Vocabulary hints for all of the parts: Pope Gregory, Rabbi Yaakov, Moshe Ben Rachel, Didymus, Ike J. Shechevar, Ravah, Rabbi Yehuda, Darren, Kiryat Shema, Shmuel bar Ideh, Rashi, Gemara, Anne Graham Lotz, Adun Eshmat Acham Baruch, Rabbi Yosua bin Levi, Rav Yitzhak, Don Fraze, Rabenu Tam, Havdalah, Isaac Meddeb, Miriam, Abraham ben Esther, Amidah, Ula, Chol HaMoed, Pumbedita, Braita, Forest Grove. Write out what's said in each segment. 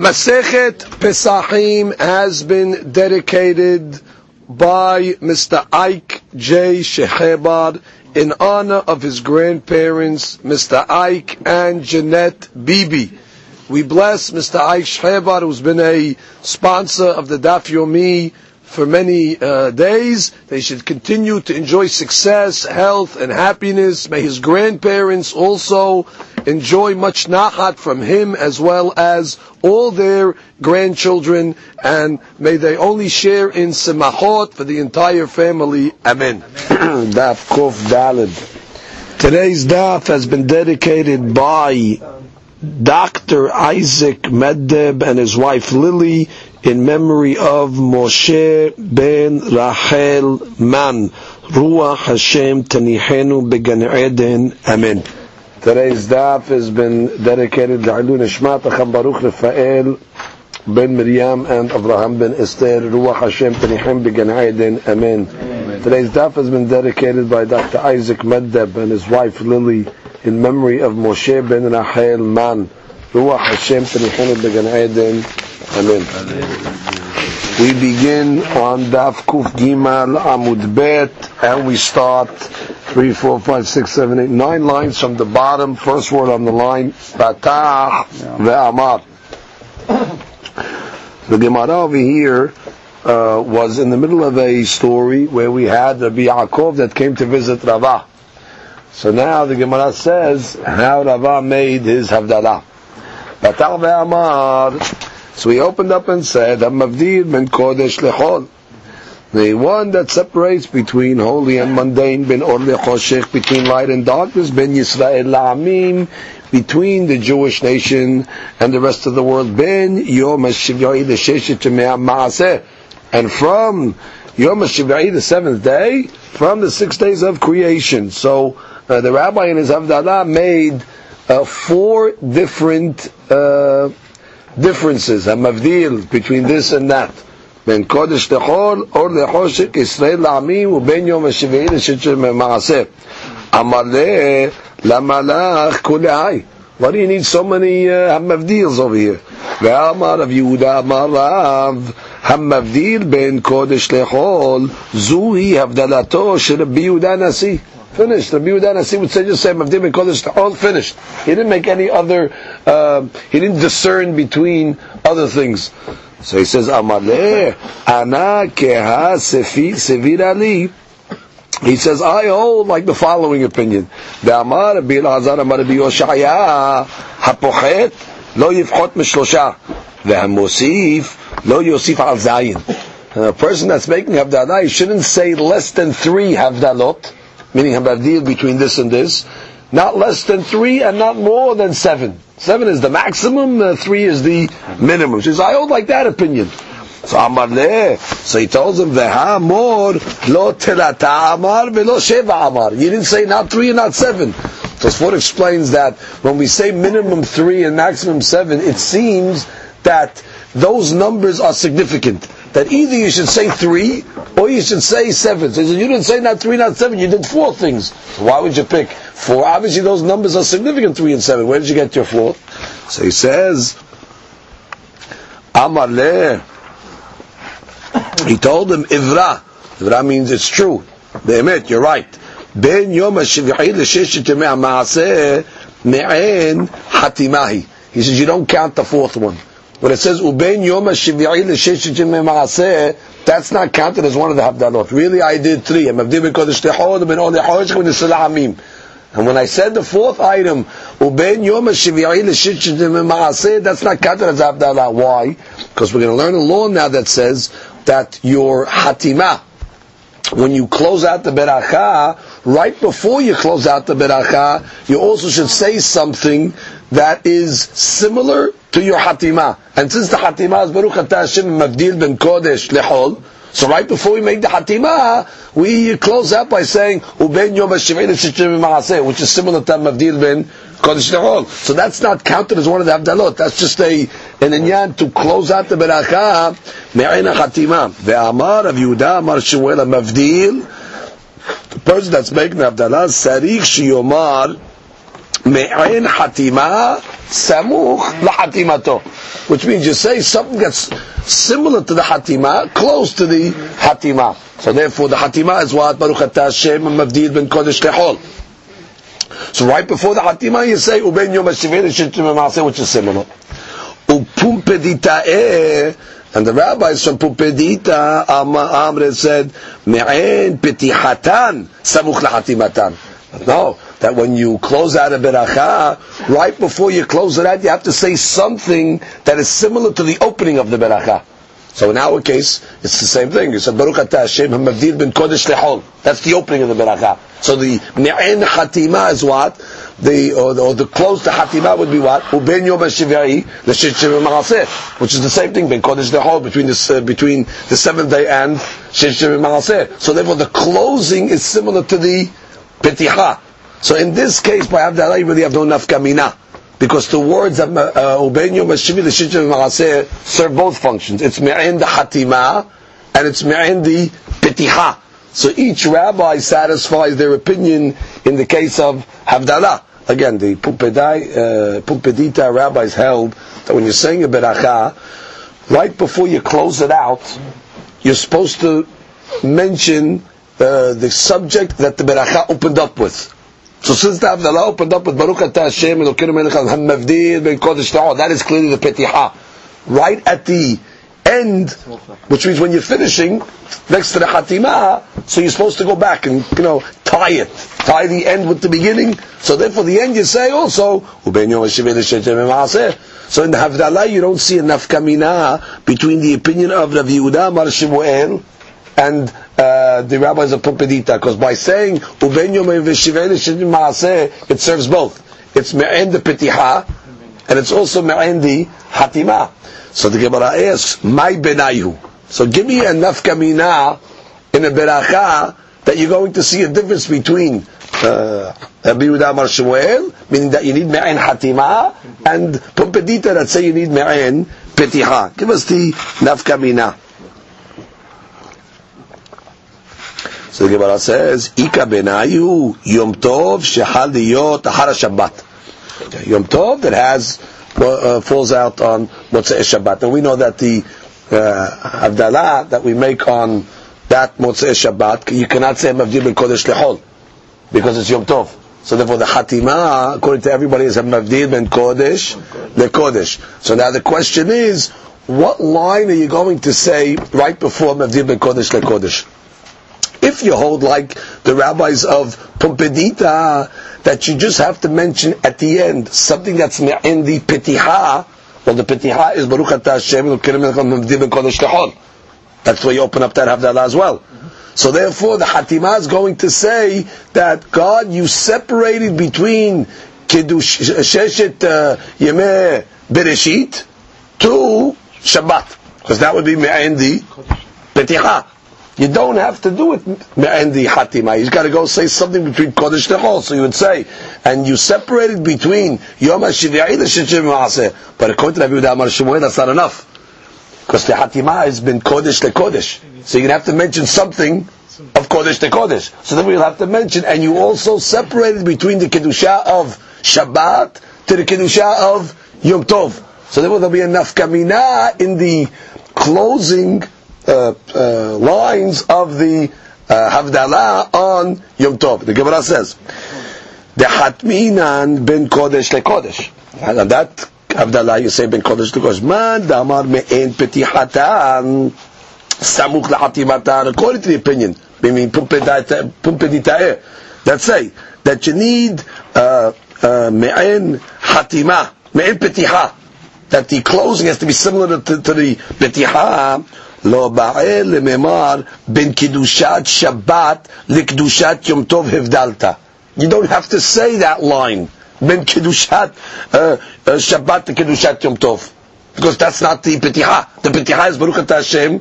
Masechet Pesachim has been dedicated by Mr. Ike J. Shechevar in honor of his grandparents, Mr. Ike and Jeanette Bibi. We bless Mr. Ike Shechevar, who's been a sponsor of the Dafiyomi for many days. They should continue to enjoy success, health, and happiness. May his grandparents also enjoy much nachat from him, as well as all their grandchildren, and may they only share in semachot for the entire family. Amen. Daf Kof Daled. Today's daf has been dedicated by Dr. Isaac Meddeb and his wife Lily, in memory of Moshe Ben Rachel Man. Ruach Hashem Tanihenu Began Eden. Amen. Today's daf has been dedicated to Adun Eshmat Acham Baruch Raphael Ben Miriam and Abraham ben Esther. Ruach Hashem Tanihenu Began Eden. Amen. Today's daf has been dedicated by Dr. Isaac Meddeb and his wife Lily, in memory of Moshe Ben Rachel Man. Ruach Hashem Tanihenu Began Eden. Amen. We begin on Daf Kuf Gimal Amud Bet, and we start 3, 4, 5, 6, 7, 8, 9 lines from the bottom. First word on the line, Batah Ve'amar. The Gemara over here was in the middle of a story where we had Rabbi Yaakov that came to visit Ravah. So now the Gemara says how Ravah made his Havdalah. Batah Ve'amar. So he opened up and said, "Hamavdil ben kodesh lechol," the one that separates between holy and mundane, ben or lechoshech, between light and darkness, ben Yisrael la'amim, between the Jewish nation and the rest of the world, ben Yom HaShivya'i l'sheshet me'ah ma'aseh, and from Yom HaShivya'i, the seventh day, from the 6 days of creation. So the Rabbi in his Havdalah made four different differences, hamavdil, between this and that. Ben kodesh lechol, or lechoshek, Yisrael la'amim, u ben yom ha'shivei l'shechet me'ma'aseh. Amaleh, lamalach, kulei. Why do you need so many hamavdils over here? Ve'amar Rav Yehuda, amar Rav, hamavdil ben kodesh lechol, zuhi havdalato shel Rabbi Yehuda Nasi. Finished. Rabbi Yehuda Hanasi would say, just say, Mavdim and Kodesh, all finished. He didn't make any other, he didn't discern between other things. So he says, Amaleh, Ana Keha Sevirali. He says, I hold like the following opinion. Ve'amar Rabbi Elazar, Amar Rabbi Yoshaya, Hapochet, Lo Yifchot Mishlosha, Ve'amosif, Lo Yosif Al Zayin. A person that's making Havdalah, he shouldn't say less than 3 Havdalot, meaning Hamavdil between this and this, not less than 3 and not more than 7. 7 is the maximum, 3 is the minimum. She says, I hold like that opinion. So Amar leh, so he tells him, Vehamor, lo telata amar, velo sheva amar. You didn't say not 3 and not 7. Tosafot explains that when we say minimum 3 and maximum 7, it seems that those numbers are significant. That either you should say 3 or you should say 7. So you didn't say not 3, not 7. You did 4 things. So why would you pick 4? Obviously, those numbers are significant, 3 and 7. Where did you get your 4? So he says, Amar leh. He told him, Ivra. Ivra means it's true. Be'emet, you're right. Ben yom ha'shivya'i l'sheshet yemei ha'ma'aseh me'en hatimahi. He says, you don't count the 4th one. When it says uben yom ha'shivya'i l'sheshet yemei ha'ma'aseh, that's not counted as one of the Havdalot. Really, I did 3. And when I said the 4th item, uben yom ha'shivya'i l'sheshet yemei ha'ma'aseh, that's not counted as Havdalah. Why? Because we're going to learn a law now that says that your hatimah, when you close out the beracha, right before you close out the beracha, you also should say something that is similar to your hatimah. And since the hatimah is Baruch Atah Hashem Mavdil ben Kodesh Lechol, so right before we make the hatimah, we close out by saying Uben Yom HaShivei L'Shechet Ma'aseh, which is similar to Mavdil ben Kodesh Lechol. So that's not counted as one of the Havdalot. That's just an inyan to close out the beracha me'ayin hatimah. Ve'amar Rav Yehuda Amar Shmuel Mavdil. The person that's making the Havdalah Sarik Shiyomar me'in hatima samuch lahatimato, which means you say something that's similar to the hatima, close to the hatima. So therefore the hatima is what? Baruch atah Hashem mavdil ben kodesh lechol. So right before the hatima you say uben yom hashivin shittim ma'aseh, which is similar. Upumpedita, and the rabbis from Pumbedita Amre said me'en petihatan samuch lahatimatan. No, that when you close out a beracha, right before you close it out, you have to say something that is similar to the opening of the beracha. So in our case, it's the same thing. You said Baruch atah Hashem hamavdil ben kodesh lechol. That's the opening of the beracha. So the me'en hatima is what? The close to hatima would be what? Uben yom hashivei l'shivim ma'aseh, which is the same thing ben kodesh lechol, between the seventh day and shivim ma'aseh. So therefore, the closing is similar to the petiha. So in this case, by Abdallah, you really have no nafkamina, because the words of Ubenyo, Mashivi, Lishitchev, Maraseh serve both functions. It's me'en the hatima, and it's me'en the petiha. So each rabbi satisfies their opinion in the case of Havdalah. Again, the Pumbedita rabbis held that when you're saying a beracha, right before you close it out, you're supposed to mention the subject that the beracha opened up with. So since the Havdalah opened up with Baruch atah Hashem Elokeinu melech haolam hamavdil ben kodesh lechol, that is clearly the petiha. Right at the end, which means when you're finishing, next to the hatimah, so you're supposed to go back and, tie it. Tie the end with the beginning. So therefore the end you say also, Uben yom hashivei l'shivim ma'aseh. So in the Havdalah you don't see a nafkamina between the opinion of Rabbi Yehuda Mar Shmuel and the rabbis of Pumbedita, because by saying Uben Yom Veshivei L'Shivim Ma'aseh, it serves both. It's me'en the petiha, and it's also me'en the hatima. So the Gemara asks, "My benayu." So give me enough kamina in a beracha that you're going to see a difference between Rabbi Yehuda Amar Shmuel, meaning that you need me'en hatima, and Pumbedita that say you need me'en petiha. Give us the nafkamina. So the Gemara says, "Ika benayu Yom Tov shehal liyot achar Shabbat." Yom Tov that falls out on Motzei Shabbat, and we know that the Havdalah that we make on that Motzei Shabbat, you cannot say Mavdil ben Kodesh Lechol because it's Yom Tov. So therefore, the Hatima, according to everybody, is Mavdil ben Kodesh Lekodesh. So now the question is, what line are you going to say right before Mavdil ben Kodesh Lekodesh? If you hold like the rabbis of Pumbedita, that you just have to mention at the end something that's in the petiha. Well, the petiha is Baruch atah Hashem Elokeinu melech haolam. That's where you open up that Havdalah as well. So therefore, the Hatima is going to say that God, you separated between Kiddush Sheshet Yemei Bereshit to Shabbat, because that would be in the petiha. You don't have to do it me'en the hatima. You've got to go say something between Kodesh Lechol. So you would say, and you separated between Yom HaShiv'i and Shishim Ma'aseh. But according to Rabbi Yehuda Amar Shmuel, that's not enough, because the hatima has been Kodesh Lekodesh. So you're going to have to mention something of Kodesh Lekodesh. So then we'll have to mention, and you also separated between the Kedusha of Shabbat to the Kedusha of Yom Tov. So there will be enough kamina in the closing lines of the Havdalah on Yom Tov. The Gemara says, "The Hatminan ben Kodesh leKodesh." And on that Havdalah, you say ben Kodesh leKodesh. Man damar me'en petihatan samuch lahatimatan. According to the opinion, meaning Pumbedita, that say that you need me'en hatima, me'en petiha, that the closing has to be similar to the petiha. Lo ba'el lememar ben kedushat Shabbat lekdushat Yom Tov hevdalta. You don't have to say that line ben kedushat Shabbat to kedushat Yom Tov, because that's not the petiha. The petiha is Baruch atah Hashem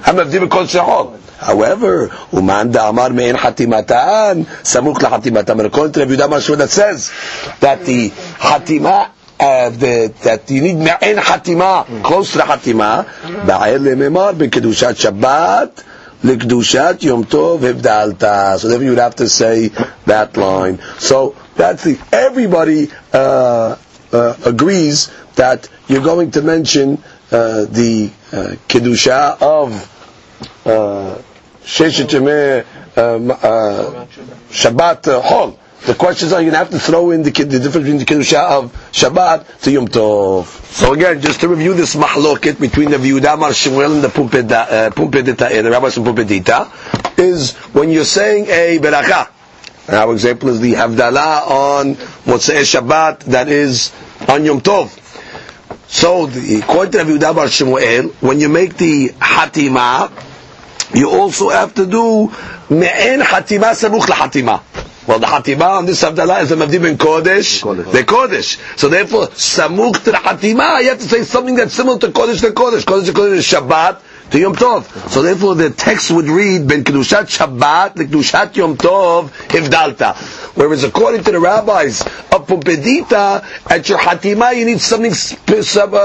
hamavdil b'kodesh lechol. However, uman da'amar me'en hatimatan samuch lahatimatan. According to Rabbi Yehuda Amar Shmuel, that says that the hatima, that you need me'en hatima, close to the hatima, ba'el lememar b'kedushat Shabbat l'kedushat Yom Tov hevdalta. So therefore you would have to say that line. So That's the everybody agrees that you're going to mention the kedusha of Sheshet Yemei Shabbat Chol. The questions are, you're going to have to throw in the difference between the Kedusha of Shabbat to Yom Tov. So again, just to review this mahloket between the Yehuda Mar Shmuel and the Pumbedita, the rabbis from Pumbedita, is when you're saying a Berakah. And our example is the Havdalah on Motzei Shabbat, that is on Yom Tov. So, according to Yehuda Mar Shmuel, when you make the Hatimah, you also have to do Me'en Hatimah Saruch LaHatimah. Well, the Hatimah on this Havdalah is a Mavdi ben Kodesh, the Kodesh. So therefore, Samuch to the Hatimah, you have to say something that's similar to Kodesh to Kodesh. Kodesh to Kodesh is Shabbat to Yom Tov. So therefore, the text would read, Ben Kedushat Shabbat, the Kedushat Yom Tov, Hivdalta. Whereas according to the rabbis of Pumbedita, at your Hatimah, you need something similar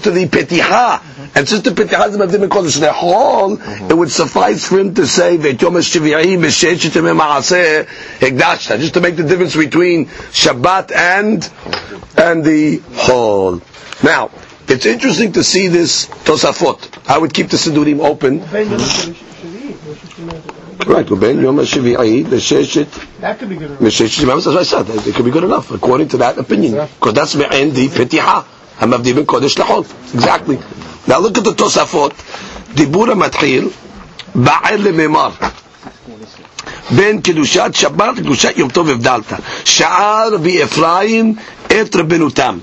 to the Petiha. And since the Petihah is Mavdi ben Kodesh, the whole, it would suffice for him to say, just to make the difference between Shabbat and the whole. Now, it's interesting to see this Tosafot. I would keep the Sidurim open. Right, that could be good enough. That's what I said. It could be good enough, according to that opinion. Because that's me'en the Petihah. Mavdi ben Kodesh l'chol. Exactly. Now look at the Tosafot. Dibura matchil ba'el le'memar. בין קדושת שבת לקדושת יום טוב הבדלת. שער באפרים את רבנו תם.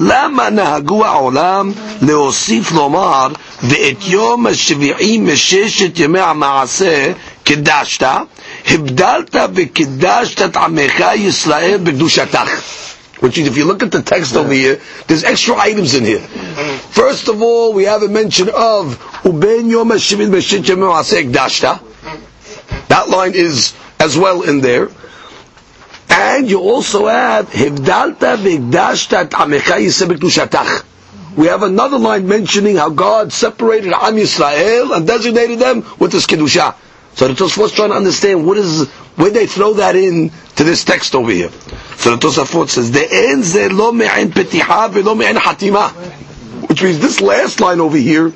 למה נהגו העולם להוסיף לומר ואת יום השביעי מששת ימי המעשה קדשת, הבדלת וקדשת את עמך ישראל בקדושתך. Which is, if you look at the text over here, there's extra items in here. First of all, we have a mention of ובין יום השביעי מששת ימי המעשה הקדשת. That line is as well in there. And you also have, Hivdalta v'ikdashta t'amecha yisebek tushatach. We have another line mentioning how God separated Am Yisrael and designated them with this Kedusha. So the Tosafot trying to understand where they throw that in to this text over here. So the Tosafot says, De'en ze lo me'en petiha ve'lo me'en hatima. Which means this last line over here,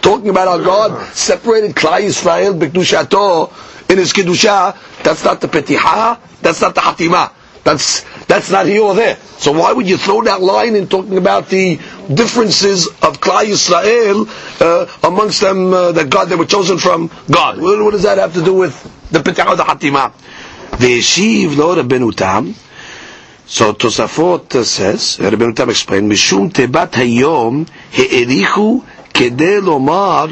talking about how God separated Klal Yisrael b'kedushato in his kedusha, that's not the petiha, that's not the hatima, that's not here or there. So why would you throw that line in talking about the differences of Klal Yisrael amongst them that God, they were chosen from God? What does that have to do with the petiha or the hatima? V'yeshiv lo Rabenu Tam. So Tosafot says, Rabenu Tam explained, Mishum tebat hayom he'erichu כדי לומר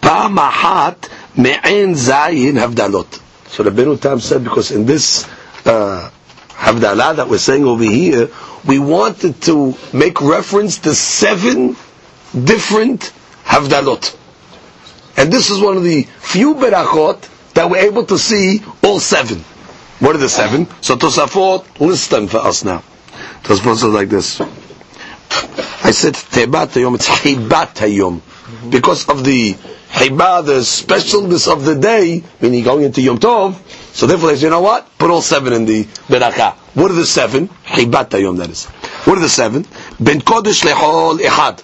פעם אחת מעין זין הבדלות. So Rabenu Tam said, because in this Havdalah that we're saying over here, we wanted to make reference to 7 different Havdalot. And this is one of the few Berachot that we're able to see all 7. What are the 7? So Tosafot lists them for us now. Tosafot says like this. I said tebat hayom, it's hibat hayom. Because of the hibah, the specialness of the day, meaning going into Yom Tov, so therefore they say, you know what? Put all 7 in the berakah. What are the 7? Hibat hayom, that is. What are the 7? Ben kodesh lechol echad.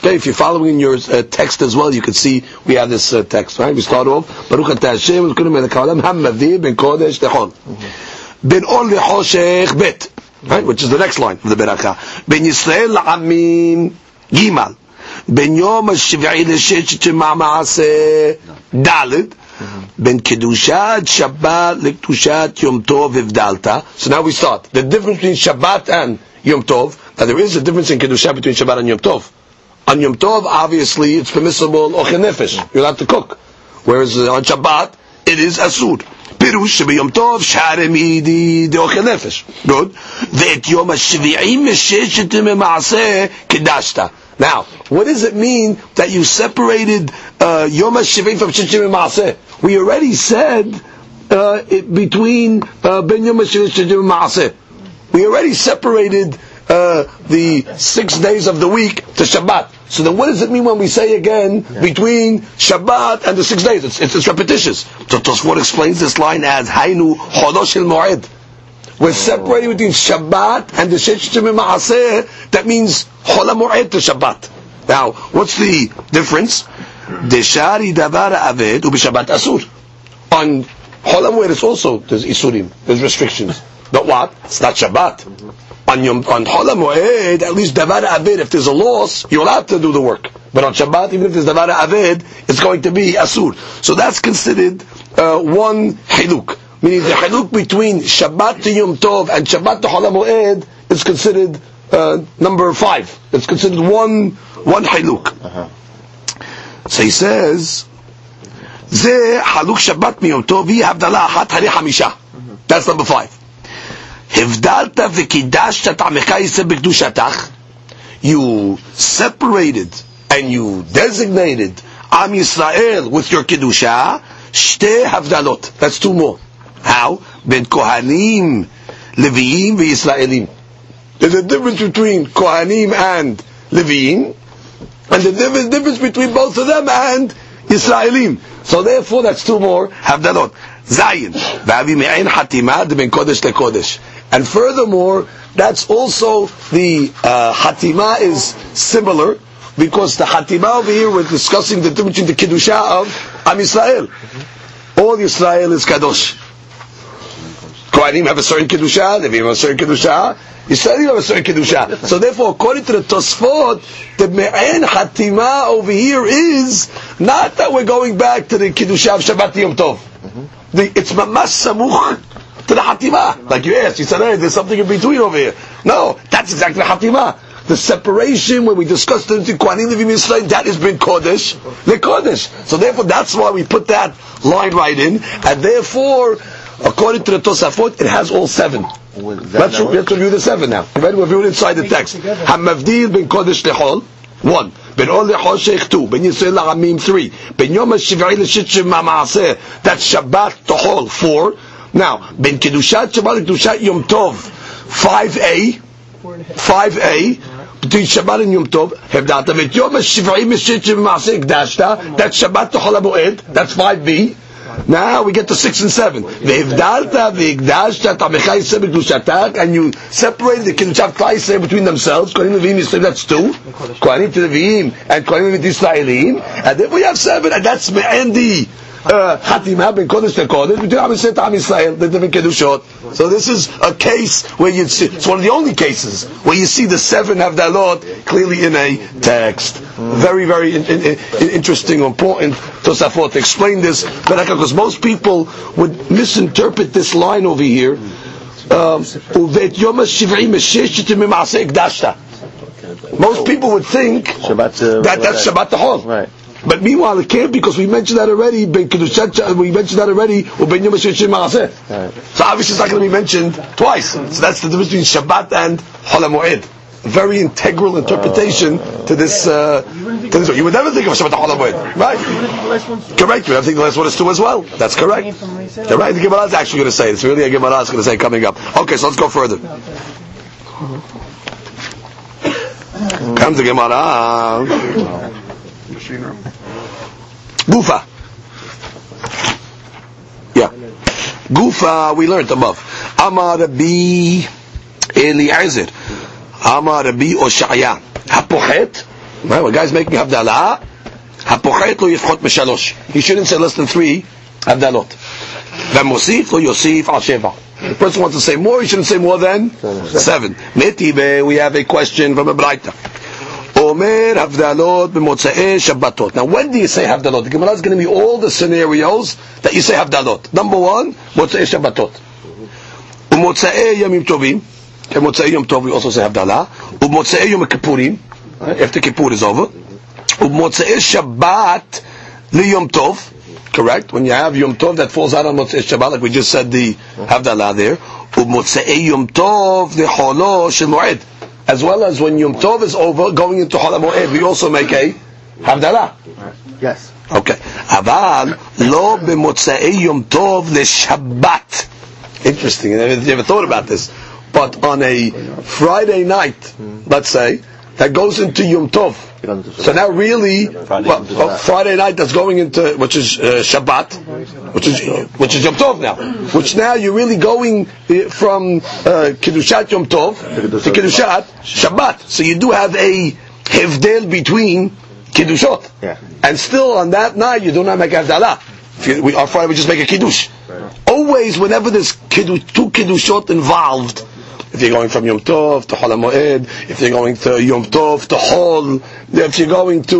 Okay, if you're following in your text as well, you can see we have this text, right? We start off, Baruch atah Hashem, l'kulim elakawalam, hamavdi, ben kodesh lechol. Ben ol lechol sheikh bet. Right, which is the next line of the Berakah. Ben Yisrael Amin Gimal. Ben Yom HaShiv'i L'Shechet Shema Ma'aseh Dalet. Ben Kedushat Shabbat L'Kedushat Yom Tov Evdalta. So now we start. The difference between Shabbat and Yom Tov. Now there is a difference in Kedushat between Shabbat and Yom Tov. On Yom Tov, obviously, it's permissible Ochel Nefesh. You'll have to cook. Whereas on Shabbat, it is Asur. Pirush b'yom tov sharemi di deochel nefesh. Good. Ve'et yom hashvi'im sheshetim ma'aseh kedashta. Now, what does it mean that you separated yom hashvi'im from sheshetim ma'aseh? We already said between ben yom hashvi'im sheshetim ma'aseh. We already separated the 6 days of the week to Shabbat. So then what does it mean when we say again, between Shabbat and the 6 days? It's repetitious. So Tosafot explains this line as, Hainu Chodosh el Mo'ed. We're separating between Shabbat and the Sheshet Yemei Maaseh. That means Chol HaMoed to Shabbat. Now, what's the difference? Deshari davar aved u'b'Shabbat asur. On Chol HaMoed it's also, there's isurim, there's restrictions. But what? It's not Shabbat. On Chol HaMoed, at least davar aved, if there's a loss, you'll have to do the work. But on Shabbat, even if there's davar aved, it's going to be asur. So that's considered one hiluk. Meaning the haluk between Shabbat to Yom Tov and Shabbat to Chol HaMoed is considered number 5. It's considered one haluk. So he says, "Ze haluk Shabbat mi Yom Tov hi havdalah achat hari hamisha." That's number 5. Hivdalta v'kidashta ta'amecha yiseh b'kedushatach. You separated and you designated Am Yisrael with your kedusha. Shtei havdalot. That's 2 more. How? Ben Kohanim, Leviim, v'Yisraelim. There's a difference between Kohanim and Leviim, and the difference between both of them and Yisraelim. So therefore, that's 2 more havdalot. Zayin, v'avi me'ain hatimad ben kodesh lekodesh. And furthermore, that's also the hatima is similar, because the hatima over here, we're discussing the difference between the kedusha of Am Yisrael. All Yisrael is kadosh. Kohanim have a certain kedusha, Leviim have a certain kedusha, Yisraelim have a certain kedusha. So therefore, according to the Tosafot, the me'en hatima over here is not that we're going back to the kedusha of Shabbat Yom Tov. It's mamash samuch to the hatima. Like you asked, you said, hey, there's something in between over here. No, that's exactly the hatima. The separation when we discuss the Kohanim Leviim Yisrael, that is been Kodesh, the Kodesh. So therefore, that's why we put that line right in, and therefore, according to the Tosafot, it has all 7. Let's review the 7 now. We're reviewing inside the text. Hamavdil ben Kodesh lechol 1, ben Ol lechol sheikh 2, ben Yisrael la'amim 3, ben Yom HaShiv'i l'shitshim ma'aseh. That's Shabbat to Hol 4. Now ben Kedushat Shabbat Kedushat Yom Tov 5a. Between Shabbat and Yom Tov, Hevdata Vet Yom HaShiv'i Mishitshim Ma'aseh Kedashta. That's Shabbat to Chol HaMoed. That's 5b. Now we get to 6 and 7. Ve'ivdarta ve'igdashta ta'amechai yiseh b'kedushatach, and you separate the kedushat ta'iseh between themselves. Kohanim Leviim Yisraelim, that's 2. Kohanim Leviim and Kohanim Yisraelim, and then we have 7, and that's me'endi hatimah ben kodesh lekodesh between Am Yisrael to Am Yisrael, the different kedushot. So this is a case where you see, it's one of the only cases where you see the 7 havdalot clearly in a text. Very, very interesting, important. Tosafot explained this, because most people would misinterpret this line over here. Most people would think that that's Shabbat Chol. Right. But meanwhile, it can't, because we mentioned that already. So obviously, it's not going to be mentioned twice. So that's the difference between Shabbat and Chol HaMoed. Very integral interpretation to this. You would never think of Shabbat Chol HaMoed, right? Correct. You would never think the last one is 2 as well. That's correct. Right. The Gemara is actually going to say it. It's really a Gemara is going to say coming up. Okay, so let's go further. Come to Gemara. Gufa. Yeah. Gufa, we learned above. Amar Rabbi Eliezer. Amar Rabbi Oshaya. Hapohet. Right, well, guy's making Havdalah. Hapohet lo yifchot meshalosh. He shouldn't say less than 3 Havdalot. V'mosif lo yosif al sheva. The person wants to say more, he shouldn't say more than 7. Metibe, we have a question from a Braita. Now, when do you say Havdalot? The Gemara is going to be all the scenarios that you say Havdalot. Number 1, Motzei Shabbatot. U'motzei Yomim Tovim. Motzei Yom Tov, we also say Havdalah. U'motzei Yom Kippurim, after Kippur is over. U'motzei Shabbat Liyom Tov. Correct. When you have Yom Tov, that falls out on Motzei Shabbat, like we just said the Havdalah there. U'motzei Yom Tov Lecholo Shel Moed. As well as when Yom Tov is over, going into Chol HaMoed, we also make a Havdalah. Yes. Okay. Aval lo b'motzei Yom Tov leShabbat. Interesting. You never thought about this. But on a Friday night, let's say, that goes into Yom Tov. So now really, Friday night that's going into, which is Shabbat, which is Yom Tov now, which now you're really going from Kiddushat Yom Tov to Kiddushat Shabbat. So you do have a hevdel between Kiddushot. Yeah. And still on that night you do not make Havdalah. Our Friday we just make a Kiddush. Always whenever there's two Kiddushot involved, if you're going from Yom Tov to Chol HaMoed, if you're going to Yom Tov to Chol, if you're going to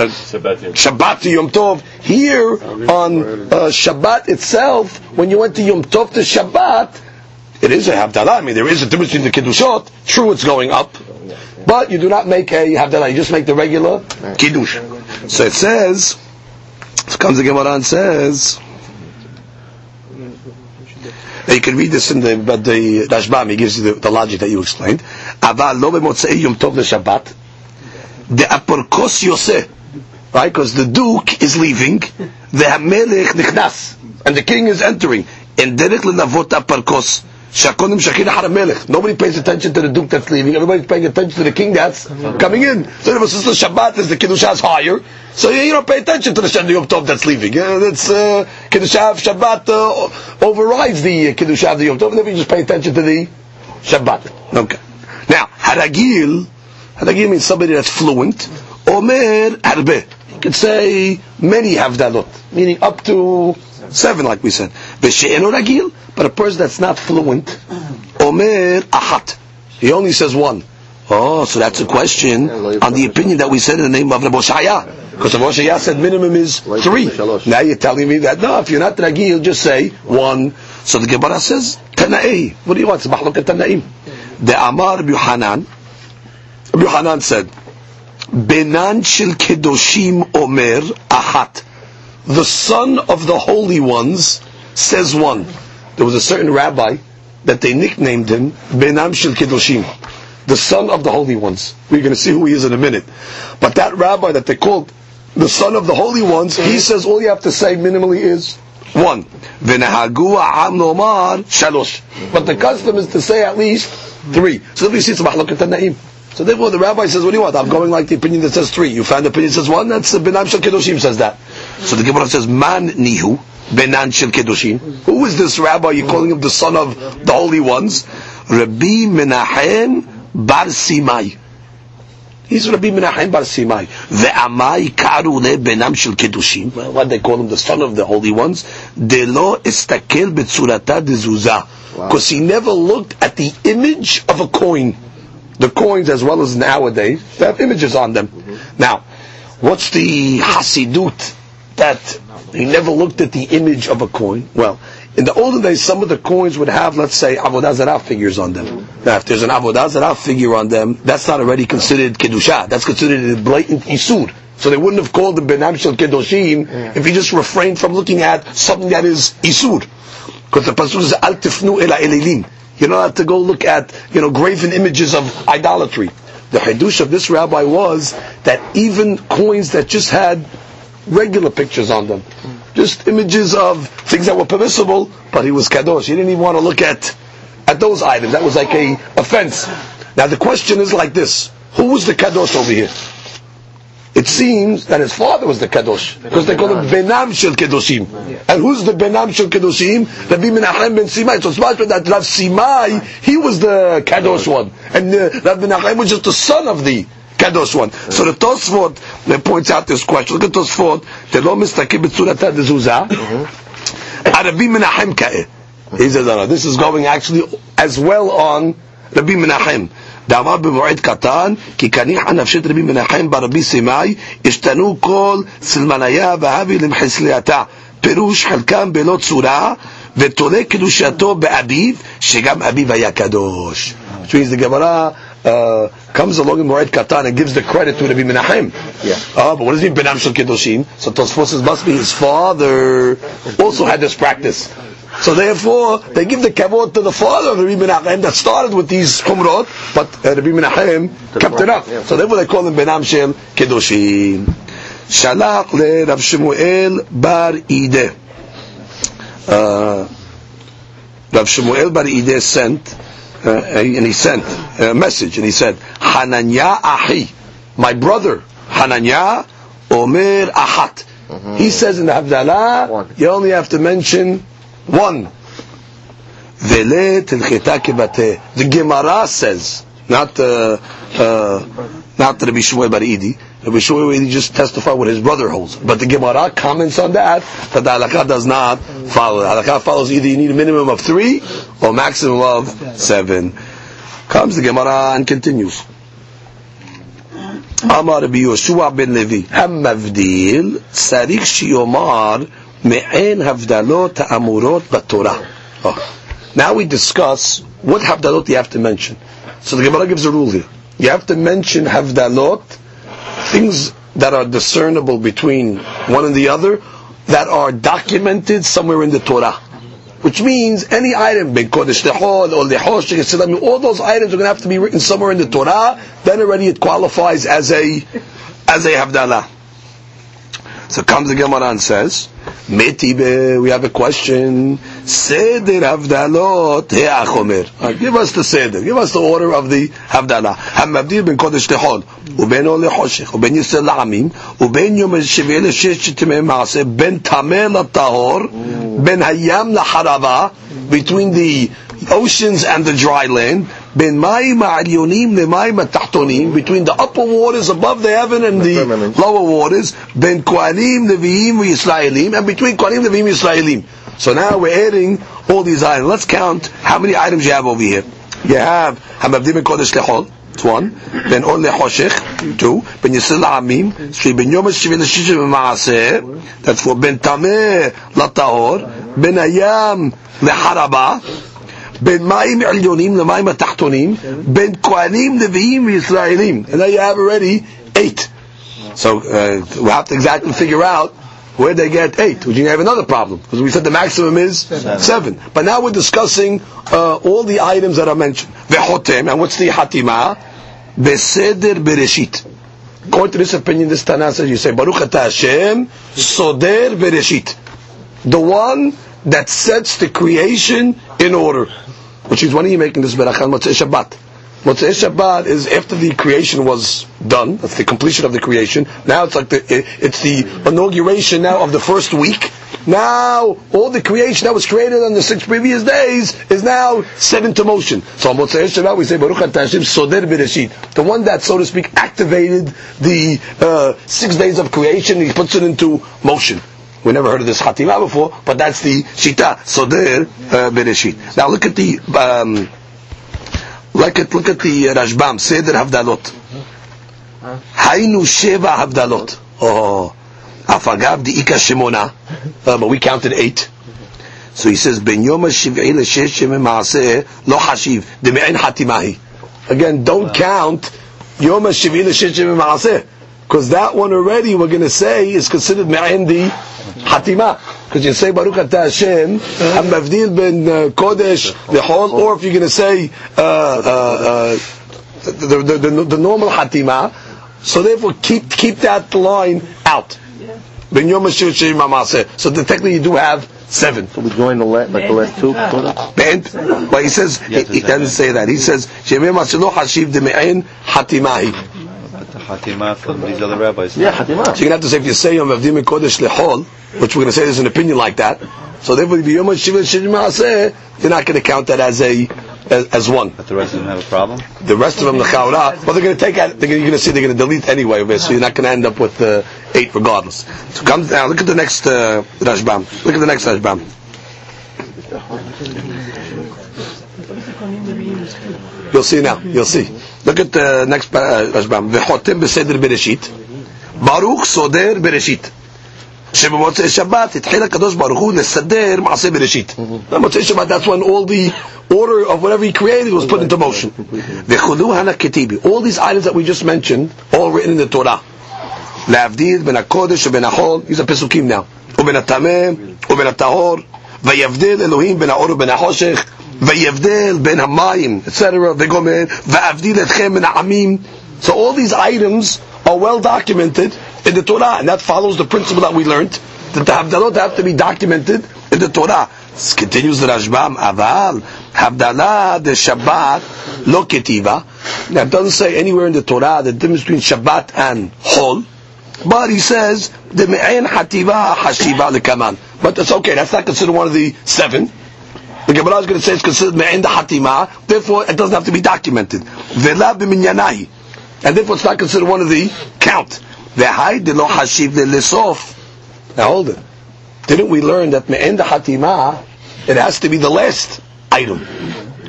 Shabbat to Yom Tov, here on Shabbat itself, when you went to Yom Tov to Shabbat, it is a Havdalah. I mean, there is a difference between the Kiddushot. True, it's going up, but you do not make a Havdalah. You just make the regular Kiddush. So it says, comes the Gemara and says, now you can read this in the Rashbam. He gives you the logic that you explained. Right? Because the Duke is leaving, the Melech Nichnas, and the King is entering. Nobody pays attention to the Duke that's leaving. Everybody's paying attention to the King that's coming in. So the Shabbat is the Kiddushah is higher. So you don't pay attention to the Yom Tov that's leaving. That's Kiddushah Shabbat overrides the Kiddushah of the Yom Tov. Then you just pay attention to the Shabbat. Okay. Now Haragil means somebody that's fluent. Omer Harbe. You could say many Havdalot, meaning up to 7, like we said. B'she'eno Ragil. But a person that's not fluent, Omer Ahat, he only says one. Oh, so that's a question on the opinion that we said in the name of Rabbi Shaya. Because Rabbi Shaya said minimum is 3. Now you're telling me that, no, if you're not Ragil, you'll just say 1. So the Gemara says, Tana'ei. What do you want? It's Mahluk at Tana'im. The Amar Rabbi Hanan said, Benan shel Kedoshim Omer Ahat. The son of the holy ones says one. There was a certain rabbi that they nicknamed him Benam Shel Kedoshim, the son of the holy ones. We're going to see who he is in a minute. But that rabbi that they called the son of the holy ones, he says all you have to say minimally is one. But the custom is to say at least 3. So if you see it's Mahluk at Tanaim. So therefore the rabbi says, what do you want? I'm going like the opinion that says 3. You found the opinion that says 1? That's Benam Shel Kedoshim says that. So the Gemara says, Man Nihu. Benan Shel Kedushin. Who is this rabbi? You're calling him the son of the holy ones? Rabbi Menachem Bar Simai. He's Rabbi Menachem Bar Simai. Ve'amai karule Benam Shel Kedushin. What they call him? The son of the holy ones. Delo estakel betzurata dezuzah. Because he never looked at the image of a coin. The coins, as well as nowadays, they have images on them. Now, what's the Hasidut that he never looked at the image of a coin? Well, in the olden days, some of the coins would have, let's say, Avodah Zarah figures on them. Now, if there's an Avodah Zarah figure on them, that's not already considered Kedusha. That's considered a blatant Isur. So they wouldn't have called them Benam Shel Kedoshim if he just refrained from looking at something that is Isur. Because the Pasuk says, Al Tifnu Ela Elilim. You don't have to go look at, graven images of idolatry. The Hidush of this rabbi was that even coins that just had regular pictures on them, just images of things that were permissible, but he was kadosh, he didn't even want to look at those items. That was like a offense. Now the question is like this: who was the kadosh over here? It seems that his father was the kadosh, because they call him Benam Shel Kedoshim. And who's the Benam Shel Kedoshim? Rabbi Menachem ben Simai. So it's much that Rav Simai, he was the kadosh one, and Rabbi Menachem was just the son of the Kadosh one. So the Tosafot points out this question. Look at Tosafot. Telo mistakim b'tzurata dezuzah. Rabbi Menachem ka'eh. He says, no, this is going actually as well on Rabbi Menachem. Da'amar b'mo'ed katan ki kanich anavshet Rabbi Menachem barabi simai ishtanu kol silmanaya v'havi limchisliata perush halkam belo tzura v'tole kedushato be'abiv shegam abiv haya kadosh. Which means the Gemara comes along in Moed Katan and gives the credit to Rabbi Menachem. But what does he mean Benam Shel Kedoshim? So Tosfos says must be his father also had this practice. So therefore they give the kavod to the father of Rabbi Menachem that started with these chumrot, but Rabbi Menachem kept it up. So therefore they call him Benam Shel Kedoshim. Shalach le Rav Shmuel bar Ideh. Rav Shmuel bar Ideh sent and he sent a message, and he said, Hananiah ahi, my brother, Hananiah omer ahat. Mm-hmm. He says in the Havdalah, you only have to mention one. The Gemara says, not Rabbi Shmuel Bar Idi. Rabbi Shmuel Bar Idi just testified what his brother holds. But the Gemara comments on that the halakha does not follow. The halakha follows either you need a minimum of 3 or maximum of 7. Comes the Gemara and continues. Amar Rabbi Yosua bin Levi, Hammavdil, Sarik Shiomar, Me'en Havdalot Amurot Batorah. Now we discuss what Havdalot you have to mention. So the Gemara gives a rule here. You have to mention Havdalot, things that are discernible between one and the other, that are documented somewhere in the Torah. Which means any item, Ben Kodesh Lechol, or Lechosh, Shekhet, all those items are going to have to be written somewhere in the Torah, then already it qualifies as a Havdalah. So comes the Gemara and says, Metibe, we have a question. Seder Havdalot Heachomer. Give us the Seder. Give us the order of the Havdalah. Hamavdir ben Kodesh Lechol, uben Ole Choshech, uben Yisrael La'amim, uben Yom Shevele Shesh Shtimei Maaseh, ben Tameh La'Tahor, ben Hayam La'Harava, between the oceans and the dry land, ben Mayim Ha'Alyonim leMayim Ha'Tachtonim, between the upper waters above the heaven and the lower waters, ben Kohanim Leviim VeYisraelim, and between Kohanim Leviim Yisraelim. So now we're adding all these items. Let's count how many items you have over here. You have Hamavdim ben Kodesh Lechol, it's 1, ben Or Lechoshech, 2, ben Yisrael Amim, 3, ben Yom HaShivim L'Shishim Ma'aseh, that's 4, ben Tameh L'Tahor, ben Hayam L'Harabah, ben Ma'im Elyonim L'Ma'im Atachtonim, ben Kohanim Leviim Yisraelim. And now you have already 8. So we'll have to exactly figure out where they get 8. We have another problem, because we said the maximum is 7. But now we're discussing all the items that are mentioned. Ve'hotem, and what's the hatima? Beseder bereshit. According to this opinion, this Tanah says, you say, Baruch atah Hashem, soder bereshit. The one that sets the creation in order. Which is, when are you making this berachah? Motzei Shabbat. Motzei Shabbat is after the creation was done. That's the completion of the creation. Now it's like it's the inauguration now of the first week. Now all the creation that was created on the 6 previous days is now set into motion. So on Motzei Shabbat we say Baruch Hashem Soder Bereshit, the one that, so to speak, activated the 6 days of creation. He puts it into motion. We never heard of this Chatima before, but that's the Shita Soder Bereshit. Now look at the. Look at the Rashbam, Seder Havdalot. Hainu Sheva Havdalot. Oh, Afagav di Ika Shemona. But we counted 8. So he says, Ben Yom HaShiv'i L'Sheshem Ma'aseh Lo Hashiv Deme'en Hatimahi. Again, don't count Yom HaShiv'i L'Sheshem Ma'aseh, because that one already we're going to say is considered Me'en di Hatima. Because you say Baruch Atah Hashem, Hamavdil ben Kodesh Lechol, or if you're going to say the normal Hatima, so therefore keep that line out. Ben Yom HaShiv'i L'Sheshem. So technically you do have 7. So we're going to the last 2. But he says he doesn't say that. He says Shemei Masilo Hashiv Deme'en Hatimahi. Hatima from these other rabbis. Yeah, Hatima. So you're going to have to say, if you say Yom Avdim and Kodesh Lechol, which we're going to say there's an opinion like that, so therefore if Yom Shiva Shima'aseh, you're not going to count that as one. But the rest of them have a problem? The rest of them, the Chawra, well, they're going to take out, you're going to see they're going to delete anyway, so you're not going to end up with 8 regardless. So comes down, look at the next Rashbam. Look at the next Rashbam. You'll see now, you'll see. Look at the next Rashbam. V'chotem b'seder bereshit. Baruch soder bereshit. Shemimotzei Shabbat, itchila kadosh Baruch Hu l'seder ma'aseh bereshit. Motzei Shabbat, that's when all the order of whatever he created was put into motion. V'chulu hana ketibi. All these items that we just mentioned, all written in the Torah. La'avdil, ben HaKodesh, ben HaChol. These are Pesukim now. U'ben HaTameh, u'ben HaTahor. V'yavdil Elohim, ben HaOr, ben HaChoshech. V'yevdel ben hamayim, etc. V'gomer v'avdil etchem ben ha'amim. So all these items are well documented in the Torah, and that follows the principle that we learned, that the Havdalot have to be documented in the Torah. This continues the Rashbam. Aval Havdalah de Shabbat lo ketiva. Now it doesn't say anywhere in the Torah the difference between Shabbat and Hol, but he says the me'en hativa hashiva lekaman. But that's okay. That's not considered one of the seven. The Gemara is going to say it's considered me'en the hatima. Therefore, it doesn't have to be documented. Ve'la b'minyanahi, and therefore it's not considered one of the count. Ve'hai de lo hashiv le'lesof. Now hold it. Didn't we learn that me'en the hatima? It has to be the last item,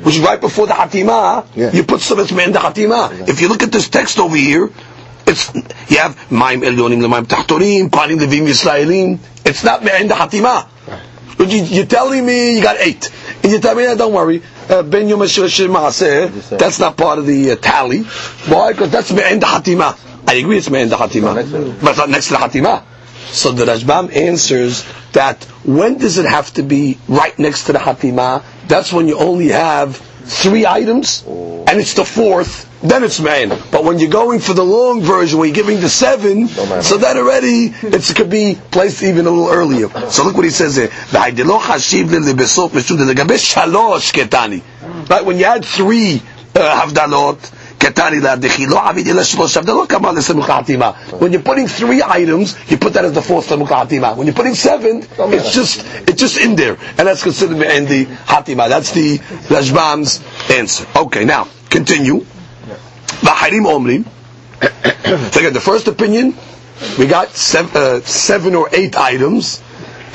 which is right before the hatima. Yeah. You put some as me'en the hatima. Yeah. If you look at this text over here. It's, you have Maim Elyonim L'Maim Tahtorim, Panim Levim Yisraelim. It's not Me'en the Hatima. You're telling me you got 8. And you're telling me, no, don't worry, Ben Yom HaShir Ma'aseh, that's not part of the tally. Why? Because that's Me'en the Hatima. I agree it's Me'en the Hatima, but it's not next to the Hatima. So the Rashbam answers that when does it have to be right next to the Hatima? That's when you only have 3 items, and it's the 4th, then it's man. But when you're going for the long version, when you're giving the 7, so that already, it could be placed even a little earlier. So look what he says there. Right, when you had 3 havdalot, when you're putting 3 items, you put that as the 4th Samukha Hatima. When you're putting 7, it's just in there. And that's considered in the Hatima. That's the Rashbam's answer. Okay, now, continue. So again, the first opinion, we got 7 or 8 items,